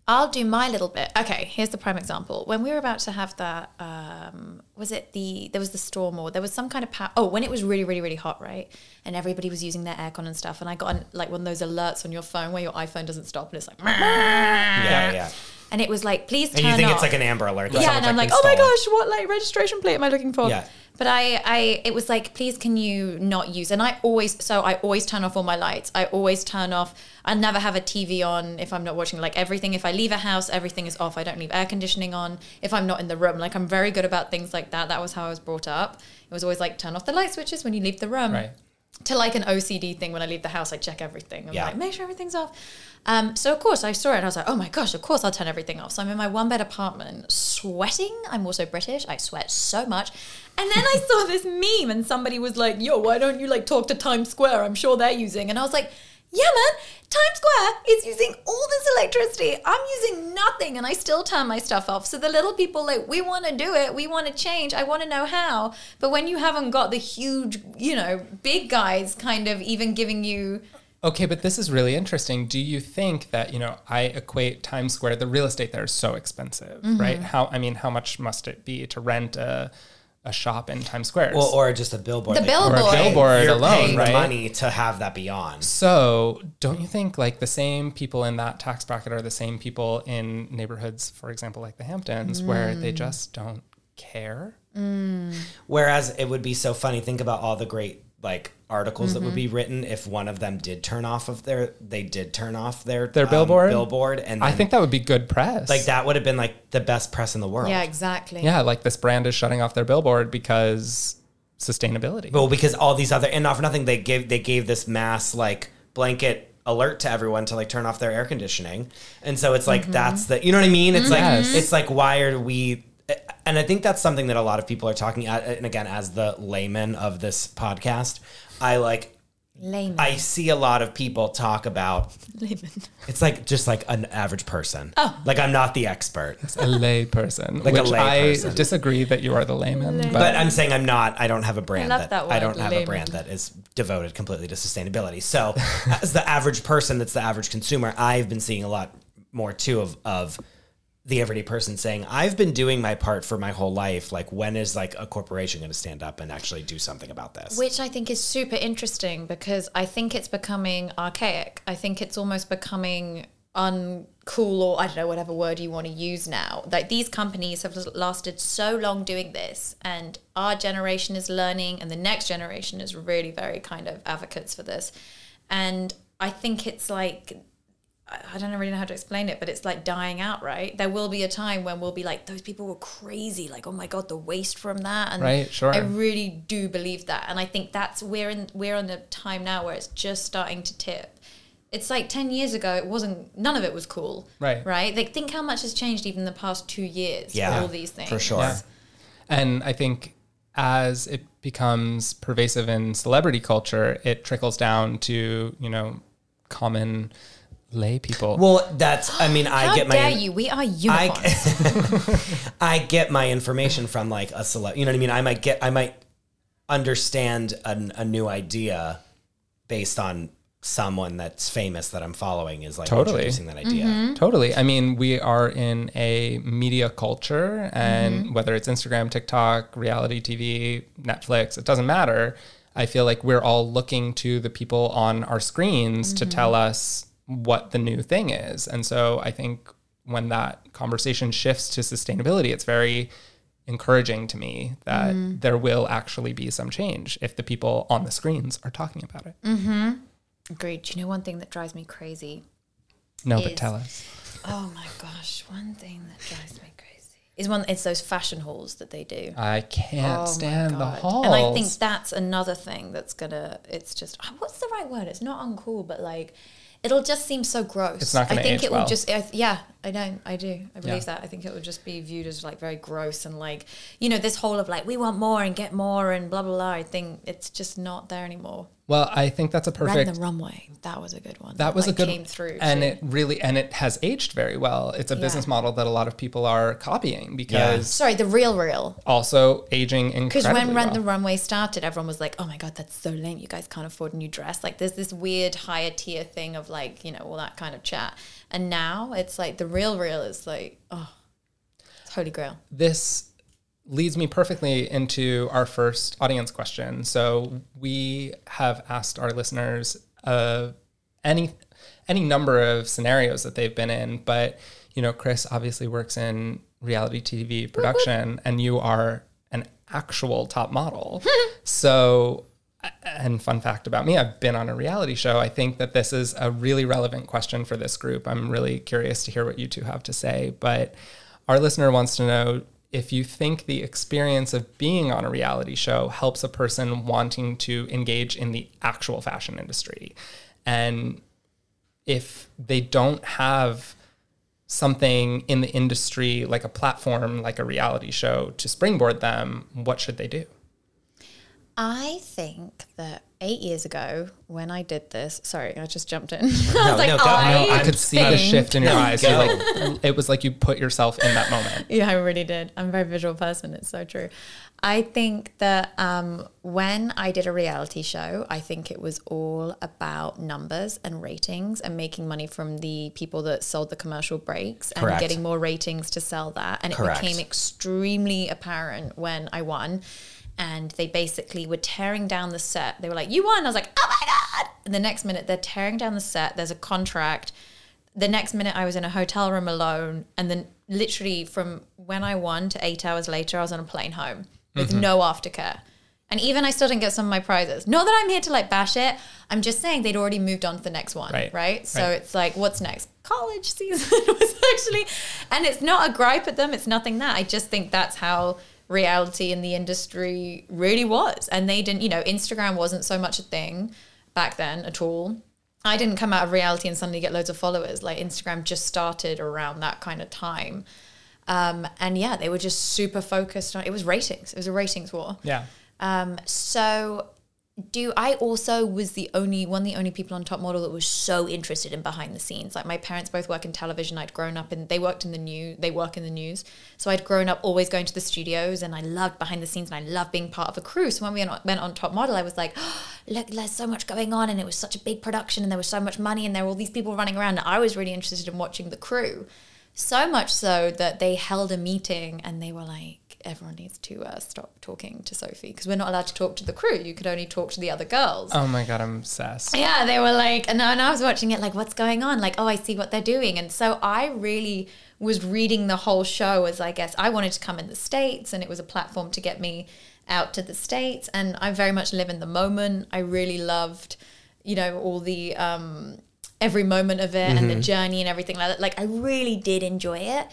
I'll do my little bit. Okay, here's the prime example. When we were about to have that, um, was it the, there was the storm or there was some kind of, power, oh, when it was really, really, really hot, right? And everybody was using their aircon and stuff. And I got an, like one of those alerts on your phone where your iPhone doesn't stop and it's like, yeah, yeah. And it was like, please turn off. And you think off. It's like an Amber Alert. Yeah, and I'm like, like oh my gosh, what like registration plate am I looking for? Yeah. But I, I, it was like, please can you not use? And I always, so I always turn off all my lights. I always turn off, I never have a T V on if I'm not watching, like everything. If I leave a house, everything is off. I don't leave air conditioning on if I'm not in the room. Like I'm very good about things like that. That was how I was brought up. It was always like, turn off the light switches when you leave the room. Right. To like an O C D thing, when I leave the house, I check everything. I'm yeah. like, make sure everything's off. Um, so, of course, I saw it and I was like, oh, my gosh, of course I'll turn everything off. So I'm in my one-bed apartment sweating. I'm also British. I sweat so much. And then I saw this meme and somebody was like, yo, why don't you, like, talk to Times Square? I'm sure they're using. And I was like, yeah, man, Times Square is using all this electricity. I'm using nothing, and I still turn my stuff off. So the little people, like, we want to do it. We want to change. I want to know how. But when you haven't got the huge, you know, big guys kind of even giving you... Okay, but this is really interesting. Do you think that, you know, I equate Times Square, the real estate there is so expensive, mm-hmm. right? How, I mean, how much must it be to rent a... a shop in Times Square. Well, or just a billboard. The like, billboard. Or a billboard You're alone, paying right? the money to have that be on. So don't you think like the same people in that tax bracket are the same people in neighborhoods, for example, like the Hamptons, mm. where they just don't care? Mm. Whereas it would be so funny. Think about all the great like articles mm-hmm. that would be written if one of them did turn off of their, they did turn off their, their um, billboard. billboard. And then, I think that would be good press. Like that would have been like the best press in the world. Yeah, exactly. Yeah. Like this brand is shutting off their billboard because sustainability. Well, because all these other, and not for nothing, they gave, they gave this mass like blanket alert to everyone to like turn off their air conditioning. And so it's like, mm-hmm. that's the, you know what I mean? It's mm-hmm. like, yes. it's like, why are we, and I think that's something that a lot of people are talking at. And again, as the layman of this podcast, I like, layman. I see a lot of people talk about, layman. It's like just like an average person. Oh. Like I'm not the expert. It's a lay person. Like which a lay I person. Disagree that you are the layman. Lay. But. but I'm saying I'm not, I don't have a brand I that, that I don't have layman. a brand that is devoted completely to sustainability. So as the average person, that's the average consumer, I've been seeing a lot more too of, of, the everyday person saying, I've been doing my part for my whole life. Like, when is like a corporation going to stand up and actually do something about this? Which I think is super interesting because I think it's becoming archaic. I think it's almost becoming uncool, or I don't know, whatever word you want to use now. Like these companies have lasted so long doing this, and our generation is learning and the next generation is really very kind of advocates for this. And I think it's like, I don't really know how to explain it, but it's like dying out, right? There will be a time when we'll be like, those people were crazy. Like, oh my God, the waste from that. And right, sure. I really do believe that. And I think that's, we're in, we're on a time now where it's just starting to tip. It's like ten years ago, it wasn't, none of it was cool. Right. Right. Like think how much has changed even in the past two years yeah, for all these things. For sure. Yeah. And I think as it becomes pervasive in celebrity culture, it trickles down to, you know, common lay people. Well, that's, I mean, I How get my... How dare you? We are unicorns. I, I get my information from like a celeb, you know what I mean? I might get, I might understand an, a new idea based on someone that's famous that I'm following is like totally. Introducing that idea. Mm-hmm. Totally. I mean, we are in a media culture, and mm-hmm. whether it's Instagram, TikTok, reality T V, Netflix, it doesn't matter. I feel like we're all looking to the people on our screens mm-hmm. to tell us what the new thing is. And so I think when that conversation shifts to sustainability, it's very encouraging to me that mm-hmm. there will actually be some change if the people on the screens are talking about it. Mm-hmm. Agreed. Do you know one thing that drives me crazy? No, is, but tell us. Oh my gosh, one thing that drives me crazy is one. It's those fashion hauls that they do. I can't oh stand the hauls. And I think that's another thing that's gonna. It's just what's the right word? It's not uncool, but like it'll just seem so gross. It's not gonna I think age it well. Will just. I, yeah, I know. I do. I believe yeah. that. I think it will just be viewed as like very gross and like you know this whole of like we want more and get more and blah blah blah. I think it's just not there anymore. Well, I think that's a perfect... Ran the Runway. That was a good one. That, that was like, a good... came through. And too. It really... And it has aged very well. It's a yeah. business model that a lot of people are copying because... Yeah. Sorry, the Real Real. Also aging incredibly Because when Run well. the Runway started, everyone was like, oh my God, that's so lame. You guys can't afford a new dress. Like, there's this weird higher tier thing of like, you know, all that kind of chat. And now it's like the Real Real is like, oh, it's holy grail. This leads me perfectly into our first audience question. So we have asked our listeners uh, any any number of scenarios that they've been in, but you know, Chris obviously works in reality T V production, and you are an actual top model. So, and fun fact about me, I've been on a reality show. I think that this is a really relevant question for this group. I'm really curious to hear what you two have to say, but our listener wants to know, if you think the experience of being on a reality show helps a person wanting to engage in the actual fashion industry, and if they don't have something in the industry, like a platform, like a reality show to springboard them, what should they do? I think that eight years ago when I did this, sorry, I just jumped in. I was no, like, no, I, no, I could see the shift in your eyes. You like, it was like you put yourself in that moment. Yeah, I really did. I'm a very visual person. It's so true. I think that um, when I did a reality show, I think it was all about numbers and ratings and making money from the people that sold the commercial breaks and Correct. Getting more ratings to sell that. And it Correct. Became extremely apparent when I won. And they basically were tearing down the set. They were like, you won. I was like, oh my God. And the next minute they're tearing down the set. There's a contract. The next minute I was in a hotel room alone. And then literally from when I won to eight hours later, I was on a plane home with mm-hmm. no aftercare. And even I still didn't get some of my prizes. Not that I'm here to like bash it. I'm just saying they'd already moved on to the next one, right? right? So right. It's like, what's next? College season was actually, and it's not a gripe at them. It's nothing that. I just think that's how reality in the industry really was, and they didn't, you know, Instagram wasn't so much a thing back then at all. I didn't come out of reality and suddenly get loads of followers. Like Instagram just started around that kind of time, um and yeah, they were just super focused on, it was ratings, it was a ratings war. Yeah. Um so do I also was the only one, the only people on Top Model that was so interested in behind the scenes. Like my parents both work in television. I'd grown up in, they worked in the news, they work in the news. So I'd grown up always going to the studios, and I loved behind the scenes, and I loved being part of a crew. So when we went on Top Model, I was like, oh, look, there's so much going on, and it was such a big production, and there was so much money, and there were all these people running around. And I was really interested in watching the crew. So much so that they held a meeting and they were like, everyone needs to uh, stop talking to Sophie because we're not allowed to talk to the crew. You could only talk to the other girls. Oh my God, I'm obsessed. Yeah, they were like, and, and I was watching it like, what's going on? Like, oh, I see what they're doing. And so I really was reading the whole show as, I guess, I wanted to come in the States, and it was a platform to get me out to the States. And I very much live in the moment. I really loved, you know, all the, um, every moment of it mm-hmm. and the journey and everything like that. Like, I really did enjoy it.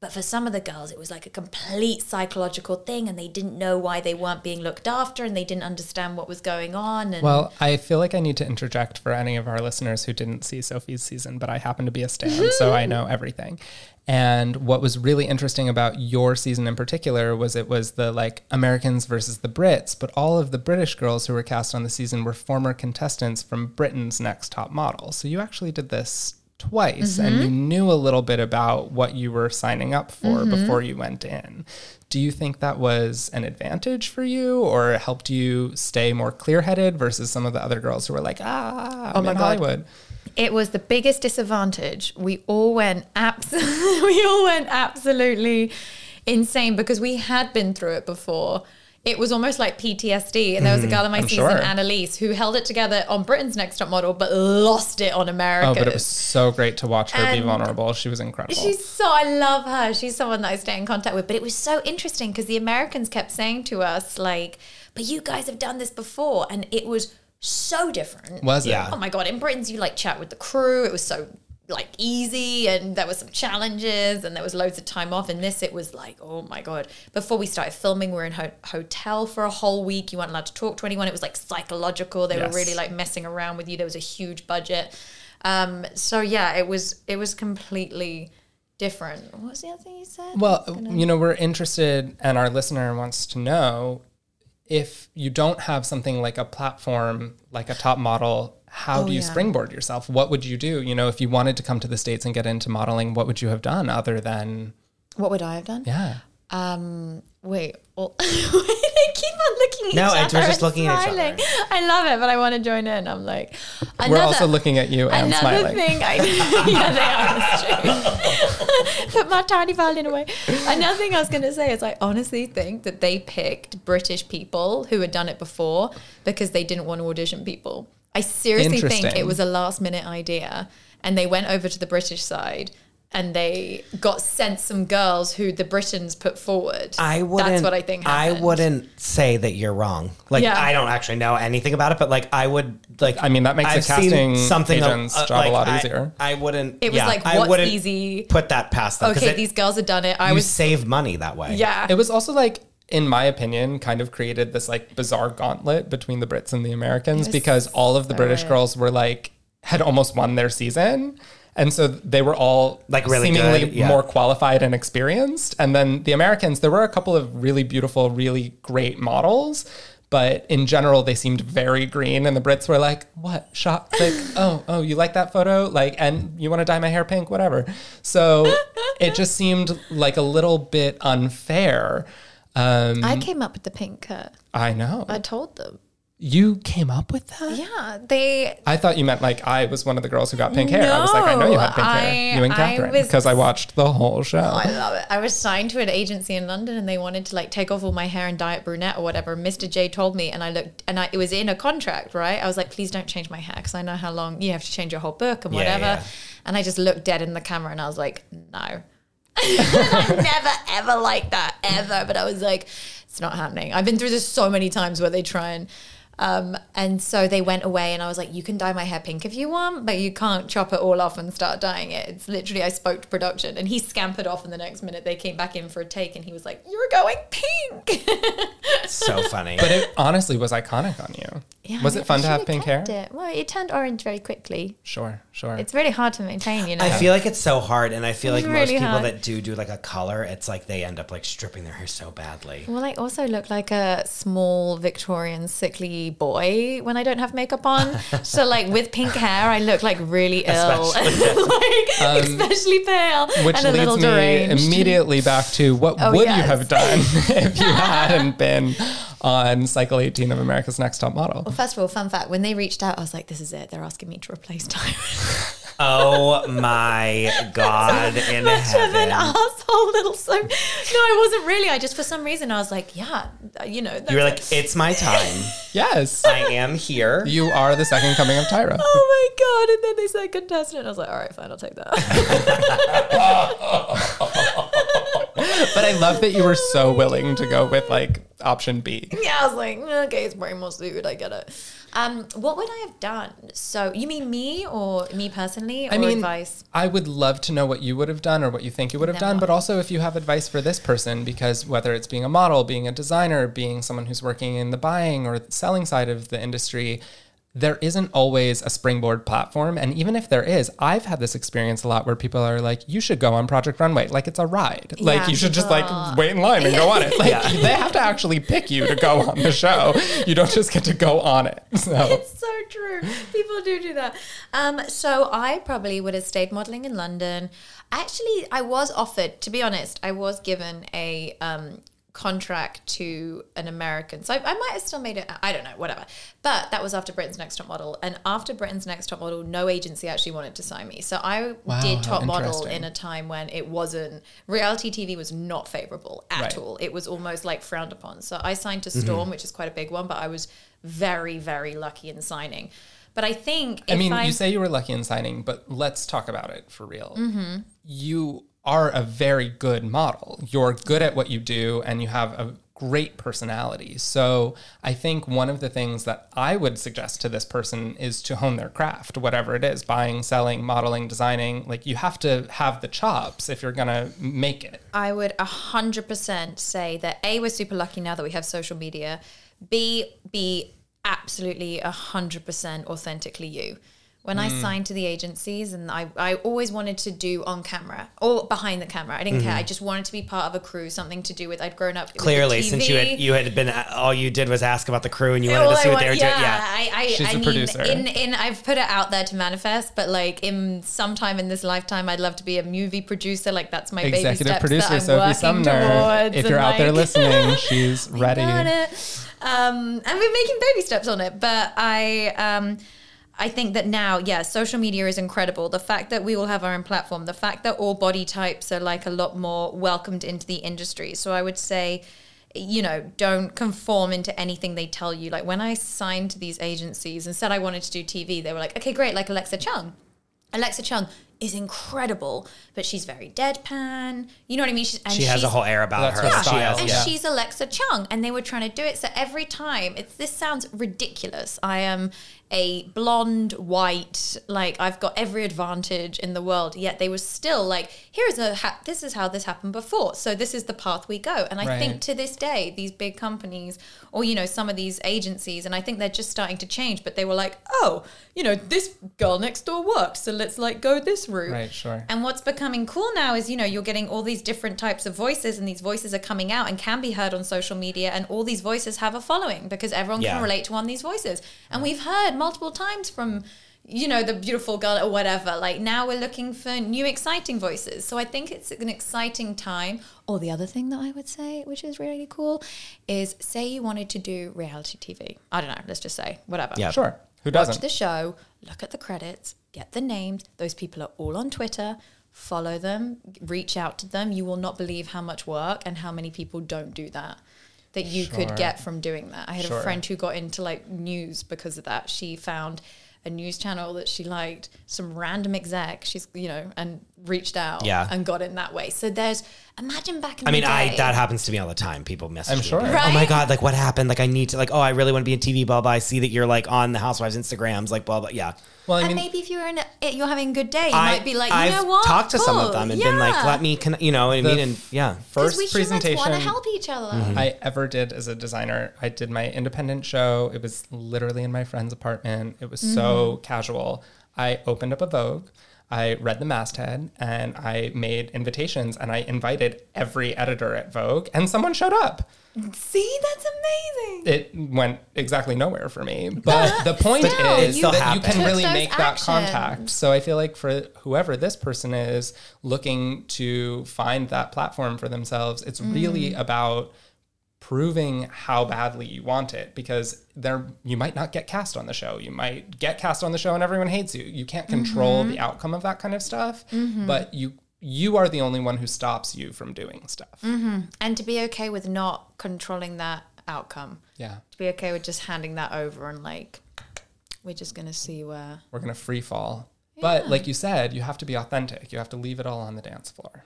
But for some of the girls, it was like a complete psychological thing, and they didn't know why they weren't being looked after, and they didn't understand what was going on. And well, I feel like I need to interject for any of our listeners who didn't see Sophie's season, but I happen to be a stan, mm-hmm. so I know everything. And what was really interesting about your season in particular was it was the like Americans versus the Brits, but all of the British girls who were cast on the season were former contestants from Britain's Next Top Model. So you actually did this twice, mm-hmm. and you knew a little bit about what you were signing up for mm-hmm. before you went in. Do you think that was an advantage for you, or helped you stay more clear-headed versus some of the other girls who were like, ah, I'm oh my in God. Hollywood? It was the biggest disadvantage. We all went abs- we all went absolutely insane because we had been through it before. It was almost like P T S D. And there was a girl in my I'm season, sure. Annalise, who held it together on Britain's Next Top Model, but lost it on America. Oh, but it was so great to watch her and be vulnerable. She was incredible. She's so, I love her. She's someone that I stay in contact with. But it was so interesting because the Americans kept saying to us, like, but you guys have done this before. And it was so different. Was it? Yeah. Oh my God. In Britain's, you like chat with the crew. It was so like easy, and there were some challenges, and there was loads of time off. In this, it was like, oh my God, before we started filming, we were in a hotel for a whole week. You weren't allowed to talk to anyone. It was like psychological. They yes. were really like messing around with you. There was a huge budget. Um, so yeah, it was, it was completely different. What was the other thing you said? Well, gonna... you know, we're interested, and our listener wants to know, if you don't have something like a platform, like a top model, how oh, do you yeah. springboard yourself? What would you do? You know, if you wanted to come to the States and get into modeling, what would you have done other than... What would I have done? Yeah. Um, wait. Well, they keep on looking at no, each other. No, we're just looking smiling. at each other. I love it, but I want to join in. I'm like... Another, we're also looking at you and another smiling. Another thing I... yeah, they are. Put my tiny violin away. Another thing I was going to say is I honestly think that they picked British people who had done it before because they didn't want to audition people. I seriously think it was a last minute idea, and they went over to the British side and they got sent some girls who the Britons put forward. I wouldn't, That's what I think happened. I wouldn't say that you're wrong. Like, yeah. I don't actually know anything about it, but like, I would like, I mean, that makes I've the casting something agent's uh, job like, a lot easier. I, I wouldn't, it was yeah, like, what's easy? Put that past them. Okay, it, these girls have done it. I you was, save money that way. Yeah. It was also like, in my opinion, kind of created this like bizarre gauntlet between the Brits and the Americans, because all of the so British girls were like, had almost won their season. And so they were all like really seemingly yeah. more qualified and experienced. And then the Americans, there were a couple of really beautiful, really great models, but in general, they seemed very green. And the Brits were like, what? Shot? Click? oh, oh, you like that photo? Like, and you want to dye my hair pink? Whatever. So it just seemed like a little bit unfair. Um, I came up with the pink cut. I know. I told them. You came up with that? Yeah. They. I thought you meant like I was one of the girls who got pink hair. No, I was like, I know you had pink I, hair. You and Catherine. Because I, I watched the whole show. Oh, I love it. I was signed to an agency in London, and they wanted to like take off all my hair and dye it brunette or whatever. Mister J told me, and I looked, and I, it was in a contract, right? I was like, please don't change my hair because I know how long you have to change your whole book and whatever. Yeah, yeah. And I just looked dead in the camera and I was like, no. I never ever liked that ever, but I was like, it's not happening. I've been through this so many times where they try and um and so they went away, and I was like, you can dye my hair pink if you want, but you can't chop it all off and start dyeing it. It's literally, I spoke to production and he scampered off, and the next minute they came back in for a take and he was like, you're going pink. So funny. But it honestly was iconic on you. Yeah, was it fun to have pink hair? It. Well, it turned orange very quickly. Sure, sure. It's really hard to maintain, you know. I feel like it's so hard, and I feel it's like really most people hard. that do do like a color, it's like they end up like stripping their hair so badly. Well, I also look like a small Victorian sickly boy when I don't have makeup on. So like with pink hair, I look like really ill, especially, like, um, especially pale, which and a leads little me deranged. Immediately back to what oh, would yes. you have done if you hadn't been on cycle eighteen of America's Next Top Model. Well, first of all, fun fact, when they reached out, I was like, this is it. They're asking me to replace Tyra. Oh my God in much heaven. Of an asshole little so. No, I wasn't really. I just, for some reason, I was like, yeah, you know. You were like, it. it's my time. Yes. I am here. You are the second coming of Tyra. Oh my God. And then they said contestant. And I was like, all right, fine, I'll take that. But I love that you were so willing to go with like option B. Yeah, I was like, okay, it's brain more suited. I get it. Um, what would I have done? So you mean me or me personally or I mean, advice? I would love to know what you would have done or what you think you would have Never. done, but also if you have advice for this person, because whether it's being a model, being a designer, being someone who's working in the buying or selling side of the industry, there isn't always a springboard platform. And even if there is, I've had this experience a lot where people are like, you should go on Project Runway. Like it's a ride. Yeah, like you should just like wait in line and go on it. Like yeah. they have to actually pick you to go on the show. You don't just get to go on it. So. It's so true. People do do that. Um, so I probably would have stayed modeling in London. Actually, I was offered, to be honest, I was given a um, contract to an American. So I, I might have still made it, I don't know, whatever. But that was after Britain's Next Top Model. And after Britain's Next Top Model, no agency actually wanted to sign me. So I wow, did Top Model in a time when it wasn't, reality T V was not favorable at right. all. It was almost like frowned upon. So I signed to Storm, mm-hmm. which is quite a big one, but I was very, very lucky in signing. But I think I if mean, I... you say you were lucky in signing, but let's talk about it for real. Mm-hmm. You are a very good model. You're good at what you do, and you have a great personality. So I think one of the things that I would suggest to this person is to hone their craft, whatever it is, buying, selling, modeling, designing. Like, you have to have the chops if you're going to make it. I would one hundred percent say that, A, we're super lucky now that we have social media. B, be absolutely one hundred percent authentically you. When mm. I signed to the agencies, and I, I always wanted to do on camera or behind the camera. I didn't mm-hmm. care. I just wanted to be part of a crew, something to do with, I'd grown up clearly with the T V. Since you had, you had been, all you did was ask about the crew and you wanted all to see I what want, they were yeah, doing. Yeah, I, I, She's I a mean, producer. In, in, I've put it out there to manifest, but like in sometime in this lifetime, I'd love to be a movie producer. Like, that's my executive baby steps producer, that I'm Sophie working Sumner. Towards. If you're out like, there listening, she's ready. Got it. Um, and we're making baby steps on it, but I, um, I think that now, yeah, social media is incredible. The fact that we all have our own platform, the fact that all body types are like a lot more welcomed into the industry. So I would say, you know, don't conform into anything they tell you. Like, when I signed to these agencies and said I wanted to do T V, they were like, okay, great, like Alexa Chung. Alexa Chung is incredible, but she's very deadpan. You know what I mean? She's, and she has she's, a whole air about her yeah, style. And yeah. she's Alexa Chung, and they were trying to do it. So every time, it's, this sounds ridiculous. I am a blonde, white, like, I've got every advantage in the world. Yet they were still like, here's a, ha- this is how this happened before. So this is the path we go. And I right. think to this day, these big companies or, you know, some of these agencies, and I think they're just starting to change, but they were like, oh, you know, this girl next door works. So let's like go this route. Right, sure. And what's becoming cool now is, you know, you're getting all these different types of voices, and these voices are coming out and can be heard on social media, and all these voices have a following because everyone yeah. can relate to one of these voices. And we've heard multiple times from, you know, the beautiful girl or whatever. Like, now we're looking for new exciting voices. So I think it's an exciting time. Or the other thing that I would say, which is really cool, is say you wanted to do reality T V. I don't know, let's just say whatever. Yeah, sure. Who doesn't? Watch the show, look at the credits, get the names. Those people are all on Twitter. Follow them, reach out to them. You will not believe how much work and how many people don't do that, that you sure. could get from doing that. I had sure. a friend who got into like news because of that. She found a news channel that she liked, some random exec, she's, you know, and reached out yeah. and got in that way. So there's, imagine back in I the mean, day. I mean, that happens to me all the time. People message I'm me. Sure. Like, right? Oh my God, like, what happened? Like, I need to, like, oh, I really want to be in T V, blah, blah. I see that you're like on the Housewives Instagrams, like, blah, blah. Yeah. Well, I and mean, maybe if you're in it, you're having a good day, you I, might be like, you I've know what? I've talked to cool. some of them and yeah. been like, let me, can, you know what I mean? And yeah. First we presentation. Want to help each other. Mm-hmm. I ever did as a designer. I did my independent show. It was literally in my friend's apartment. It was mm-hmm. so casual. I opened up a Vogue. I read the masthead and I made invitations and I invited every editor at Vogue and someone showed up. See, that's amazing. It went exactly nowhere for me. But the point no, is you, that you can really make that action. Contact. So I feel like for whoever this person is looking to find that platform for themselves, it's mm. really about proving how badly you want it, because there you might not get cast on the show. You might get cast on the show and everyone hates you. You can't control mm-hmm. the outcome of that kind of stuff, mm-hmm. but you you are the only one who stops you from doing stuff. Mm-hmm. And to be okay with not controlling that outcome. Yeah. To be okay with just handing that over and like, we're just going to see where... We're going to free fall. Yeah. But like you said, you have to be authentic. You have to leave it all on the dance floor.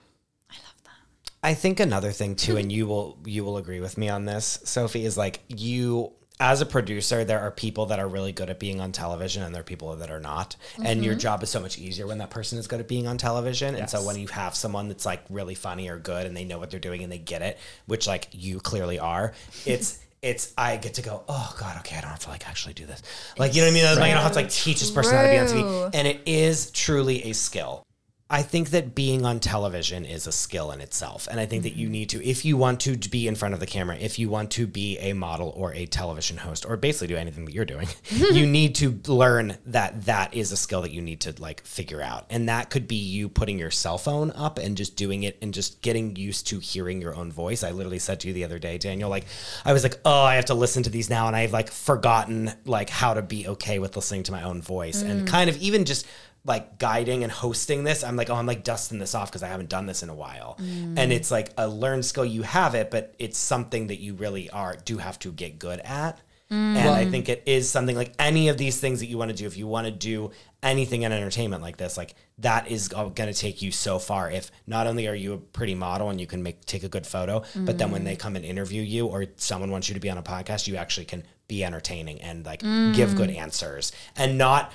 I think another thing too, and you will you will agree with me on this, Sophie, is like, you as a producer, there are people that are really good at being on television and there are people that are not. Mm-hmm. And your job is so much easier when that person is good at being on television. Yes. And so when you have someone that's like really funny or good and they know what they're doing and they get it, which like you clearly are, it's It's, I get to go, oh God, okay, I don't have to like actually do this. Like, you know what I mean? I don't have to like teach this person how to be on T V. And it is truly a skill. I think that being on television is a skill in itself. And I think mm-hmm. that you need to, if you want to be in front of the camera, if you want to be a model or a television host or basically do anything that you're doing, you need to learn that that is a skill that you need to like figure out. And that could be you putting your cell phone up and just doing it and just getting used to hearing your own voice. I literally said to you the other day, Daniel, like, I was like, oh, I have to listen to these now. And I've like forgotten like how to be okay with listening to my own voice mm. and kind of even just like guiding and hosting this, I'm like, oh, I'm like dusting this off because I haven't done this in a while. Mm. And it's like a learned skill. You have it, but it's something that you really are, do have to get good at. Mm. And I think it is something like any of these things that you want to do, if you want to do anything in entertainment like this, like that is going to take you so far. If not only are you a pretty model and you can make, take a good photo, mm. but then when they come and interview you or someone wants you to be on a podcast, you actually can be entertaining and like mm. give good answers and not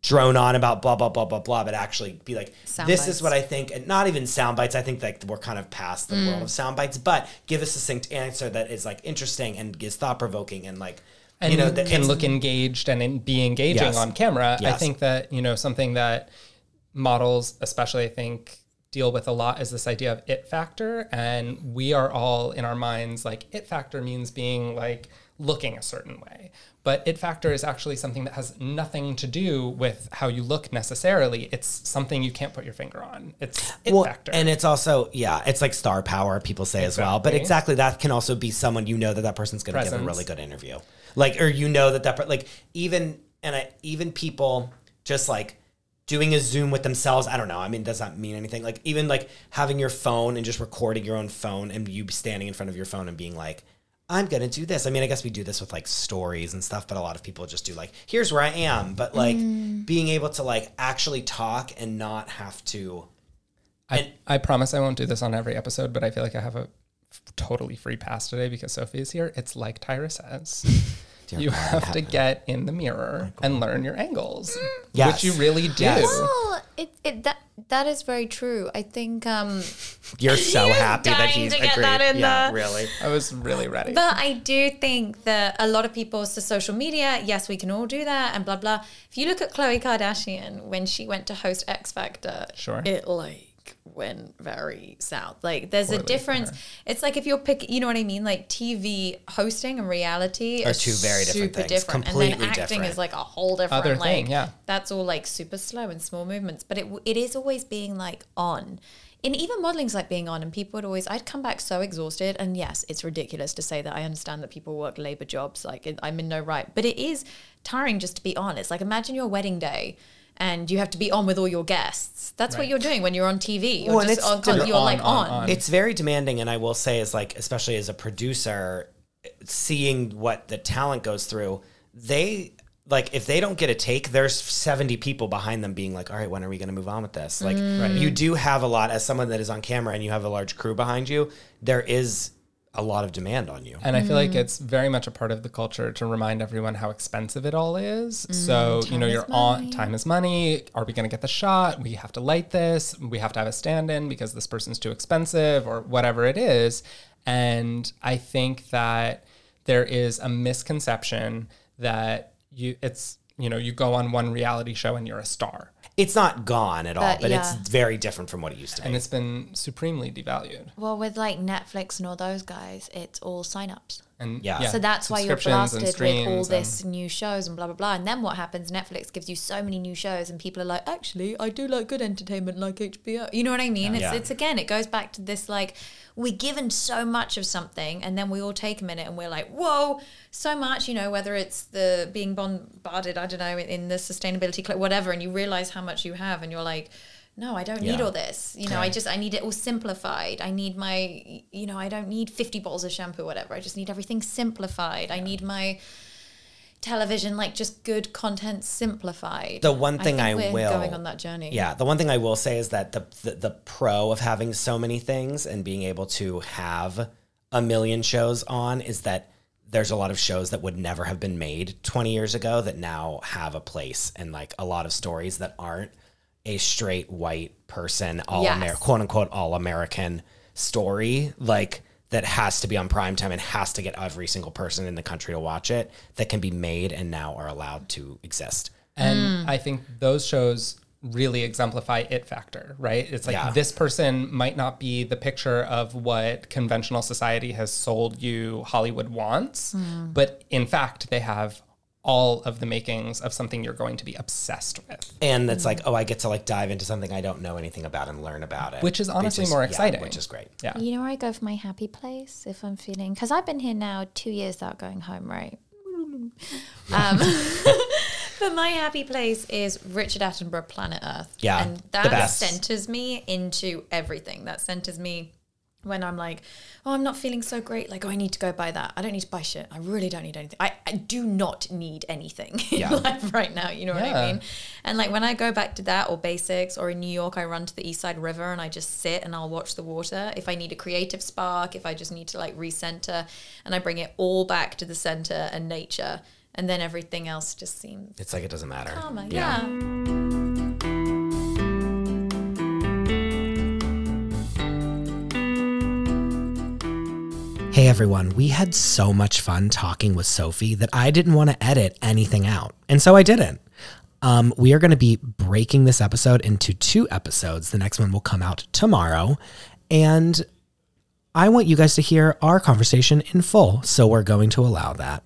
drone on about blah, blah, blah, blah, blah, but actually be like, sound this bites. Is what I think, and not even sound bites. I think like we're kind of past the mm. world of sound bites, but give a succinct answer that is like interesting and is thought provoking and like, and you know, that can look engaged and in, be engaging yes. on camera. Yes. I think that, you know, something that models, especially I think, deal with a lot is this idea of it factor. And we are all in our minds, like it factor means being like looking a certain way. But it factor is actually something that has nothing to do with how you look necessarily. It's something you can't put your finger on. It's it well, factor. And it's also, yeah, it's like star power, people say exactly. as well. But exactly, that can also be someone, you know, that that person's going to give a really good interview. Like, or you know that that, like, even, and I, even people just like, doing a Zoom with themselves. I don't know. I mean, does that mean anything? Like, even like having your phone and just recording your own phone and you standing in front of your phone and being like, I'm going to do this. I mean, I guess we do this with like stories and stuff, but a lot of people just do like, here's where I am. But like mm. being able to like actually talk and not have to. I, and, I promise I won't do this on every episode, but I feel like I have a f- totally free pass today because Sophie is here. It's like Tyra says. You have to get in the mirror and learn your angles, mm. yes. which you really do. Well, it, it, that, that is very true. I think um, you're so you're happy that he's agreed. That in yeah, the... really. I was really ready. But I do think that a lot of people, so social media, yes, we can all do that and blah, blah. If you look at Khloe Kardashian, when she went to host X Factor, sure. it like went very south. Like there's Poorly a difference. It's like if you're picking, you know what I mean? Like T V hosting and reality are, are two very different things. Different. Completely and then acting different. Is like a whole different Other like, thing. Yeah. That's all like super slow and small movements. But it it is always being like on. And even modeling's like being on, and people would always, I'd come back so exhausted. And yes, it's ridiculous to say that I understand that people work labor jobs. Like it, I'm in no right, but it is tiring just to be on. It's like, imagine your wedding day and you have to be on with all your guests. That's right. What you're doing when you're on T V. You're well, just on, you're, you're on, like on. on. It's very demanding. And I will say is like, especially as a producer, seeing what the talent goes through, they like, if they don't get a take, there's seventy people behind them being like, all right, when are we going to move on with this? Like mm. right. you do have a lot as someone that is on camera and you have a large crew behind you. There is a lot of demand on you. And I feel mm. like it's very much a part of the culture to remind everyone how expensive it all is. Mm, so, you know, you're on, time is money. Are we going to get the shot? We have to light this. We have to have a stand-in because this person's too expensive or whatever it is. And I think that there is a misconception that you, it's, you know, you go on one reality show and you're a star. It's not gone at all, but, but yeah. it's very different from what it used to be. And it's been supremely devalued. Well, with like Netflix and all those guys, it's all signups. And yeah. yeah. So that's why you're blasted with all this new shows and blah, blah, blah. And then what happens, Netflix gives you so many new shows and people are like, actually, I do like good entertainment like H B O. You know what I mean? Yeah. It's, yeah. it's again, it goes back to this like, we're given so much of something and then we all take a minute and we're like, whoa, so much, you know, whether it's the being bombarded, I don't know, in the sustainability, cl- whatever, and you realize how much you have and you're like, no, I don't yeah. need all this. You know, okay. I just, I need it all simplified. I need my, you know, I don't need fifty bottles of shampoo, whatever. I just need everything simplified. Yeah. I need my television, like just good content simplified. The one thing I, think I we're will going on that journey. Yeah. The one thing I will say is that the, the, the pro of having so many things and being able to have a million shows on is that there's a lot of shows that would never have been made twenty years ago that now have a place and like a lot of stories that aren't a straight white person, all yes. Amer- quote unquote, all American story, like that has to be on primetime and has to get every single person in the country to watch it that can be made and now are allowed to exist. And mm. I think those shows really exemplify it factor, right? It's like, yeah. this person might not be the picture of what conventional society has sold you Hollywood wants, mm. but in fact, they have all of the makings of something you're going to be obsessed with. And it's mm. like, oh, I get to like dive into something I don't know anything about and learn about it. Which is honestly which is, more exciting. Yeah, which is great. Yeah. You know where I go for my happy place if I'm feeling, because I've been here now two years without going home, right? um But my happy place is Richard Attenborough, Planet Earth. Yeah, and that centers me into everything. That centers me when I'm like, oh, I'm not feeling so great. Like, oh, I need to go buy that. I don't need to buy shit. I really don't need anything. I, I do not need anything yeah. in life right now. You know yeah. what I mean? And like when I go back to that or basics, or in New York, I run to the East Side River and I just sit and I'll watch the water. If I need a creative spark, if I just need to like recenter, and I bring it all back to the center and nature. And then everything else just seems... It's like it doesn't matter. Calmer, yeah. yeah. Hey everyone, we had so much fun talking with Sophie that I didn't want to edit anything out. And so I didn't. Um, we are going to be breaking this episode into two episodes. The next one will come out tomorrow. And... I want you guys to hear our conversation in full, so we're going to allow that.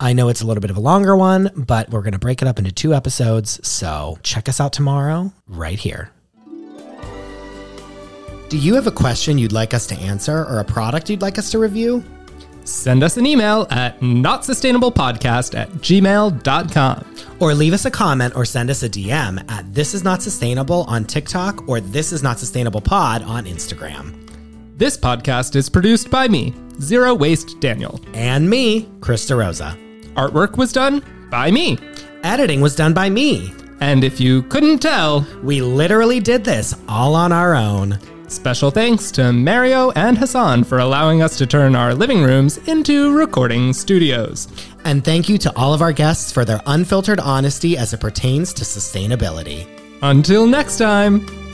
I know it's a little bit of a longer one, but we're going to break it up into two episodes, so check us out tomorrow right here. Do you have a question you'd like us to answer or a product you'd like us to review? Send us an email at notsustainablepodcast at gmail dot com. Or leave us a comment or send us a D M at This Is Not Sustainable on TikTok or This Is Not Sustainable Pod on Instagram. This podcast is produced by me, Zero Waste Daniel. And me, Chris DeRosa. Artwork was done by me. Editing was done by me. And if you couldn't tell, we literally did this all on our own. Special thanks to Mario and Hassan for allowing us to turn our living rooms into recording studios. And thank you to all of our guests for their unfiltered honesty as it pertains to sustainability. Until next time.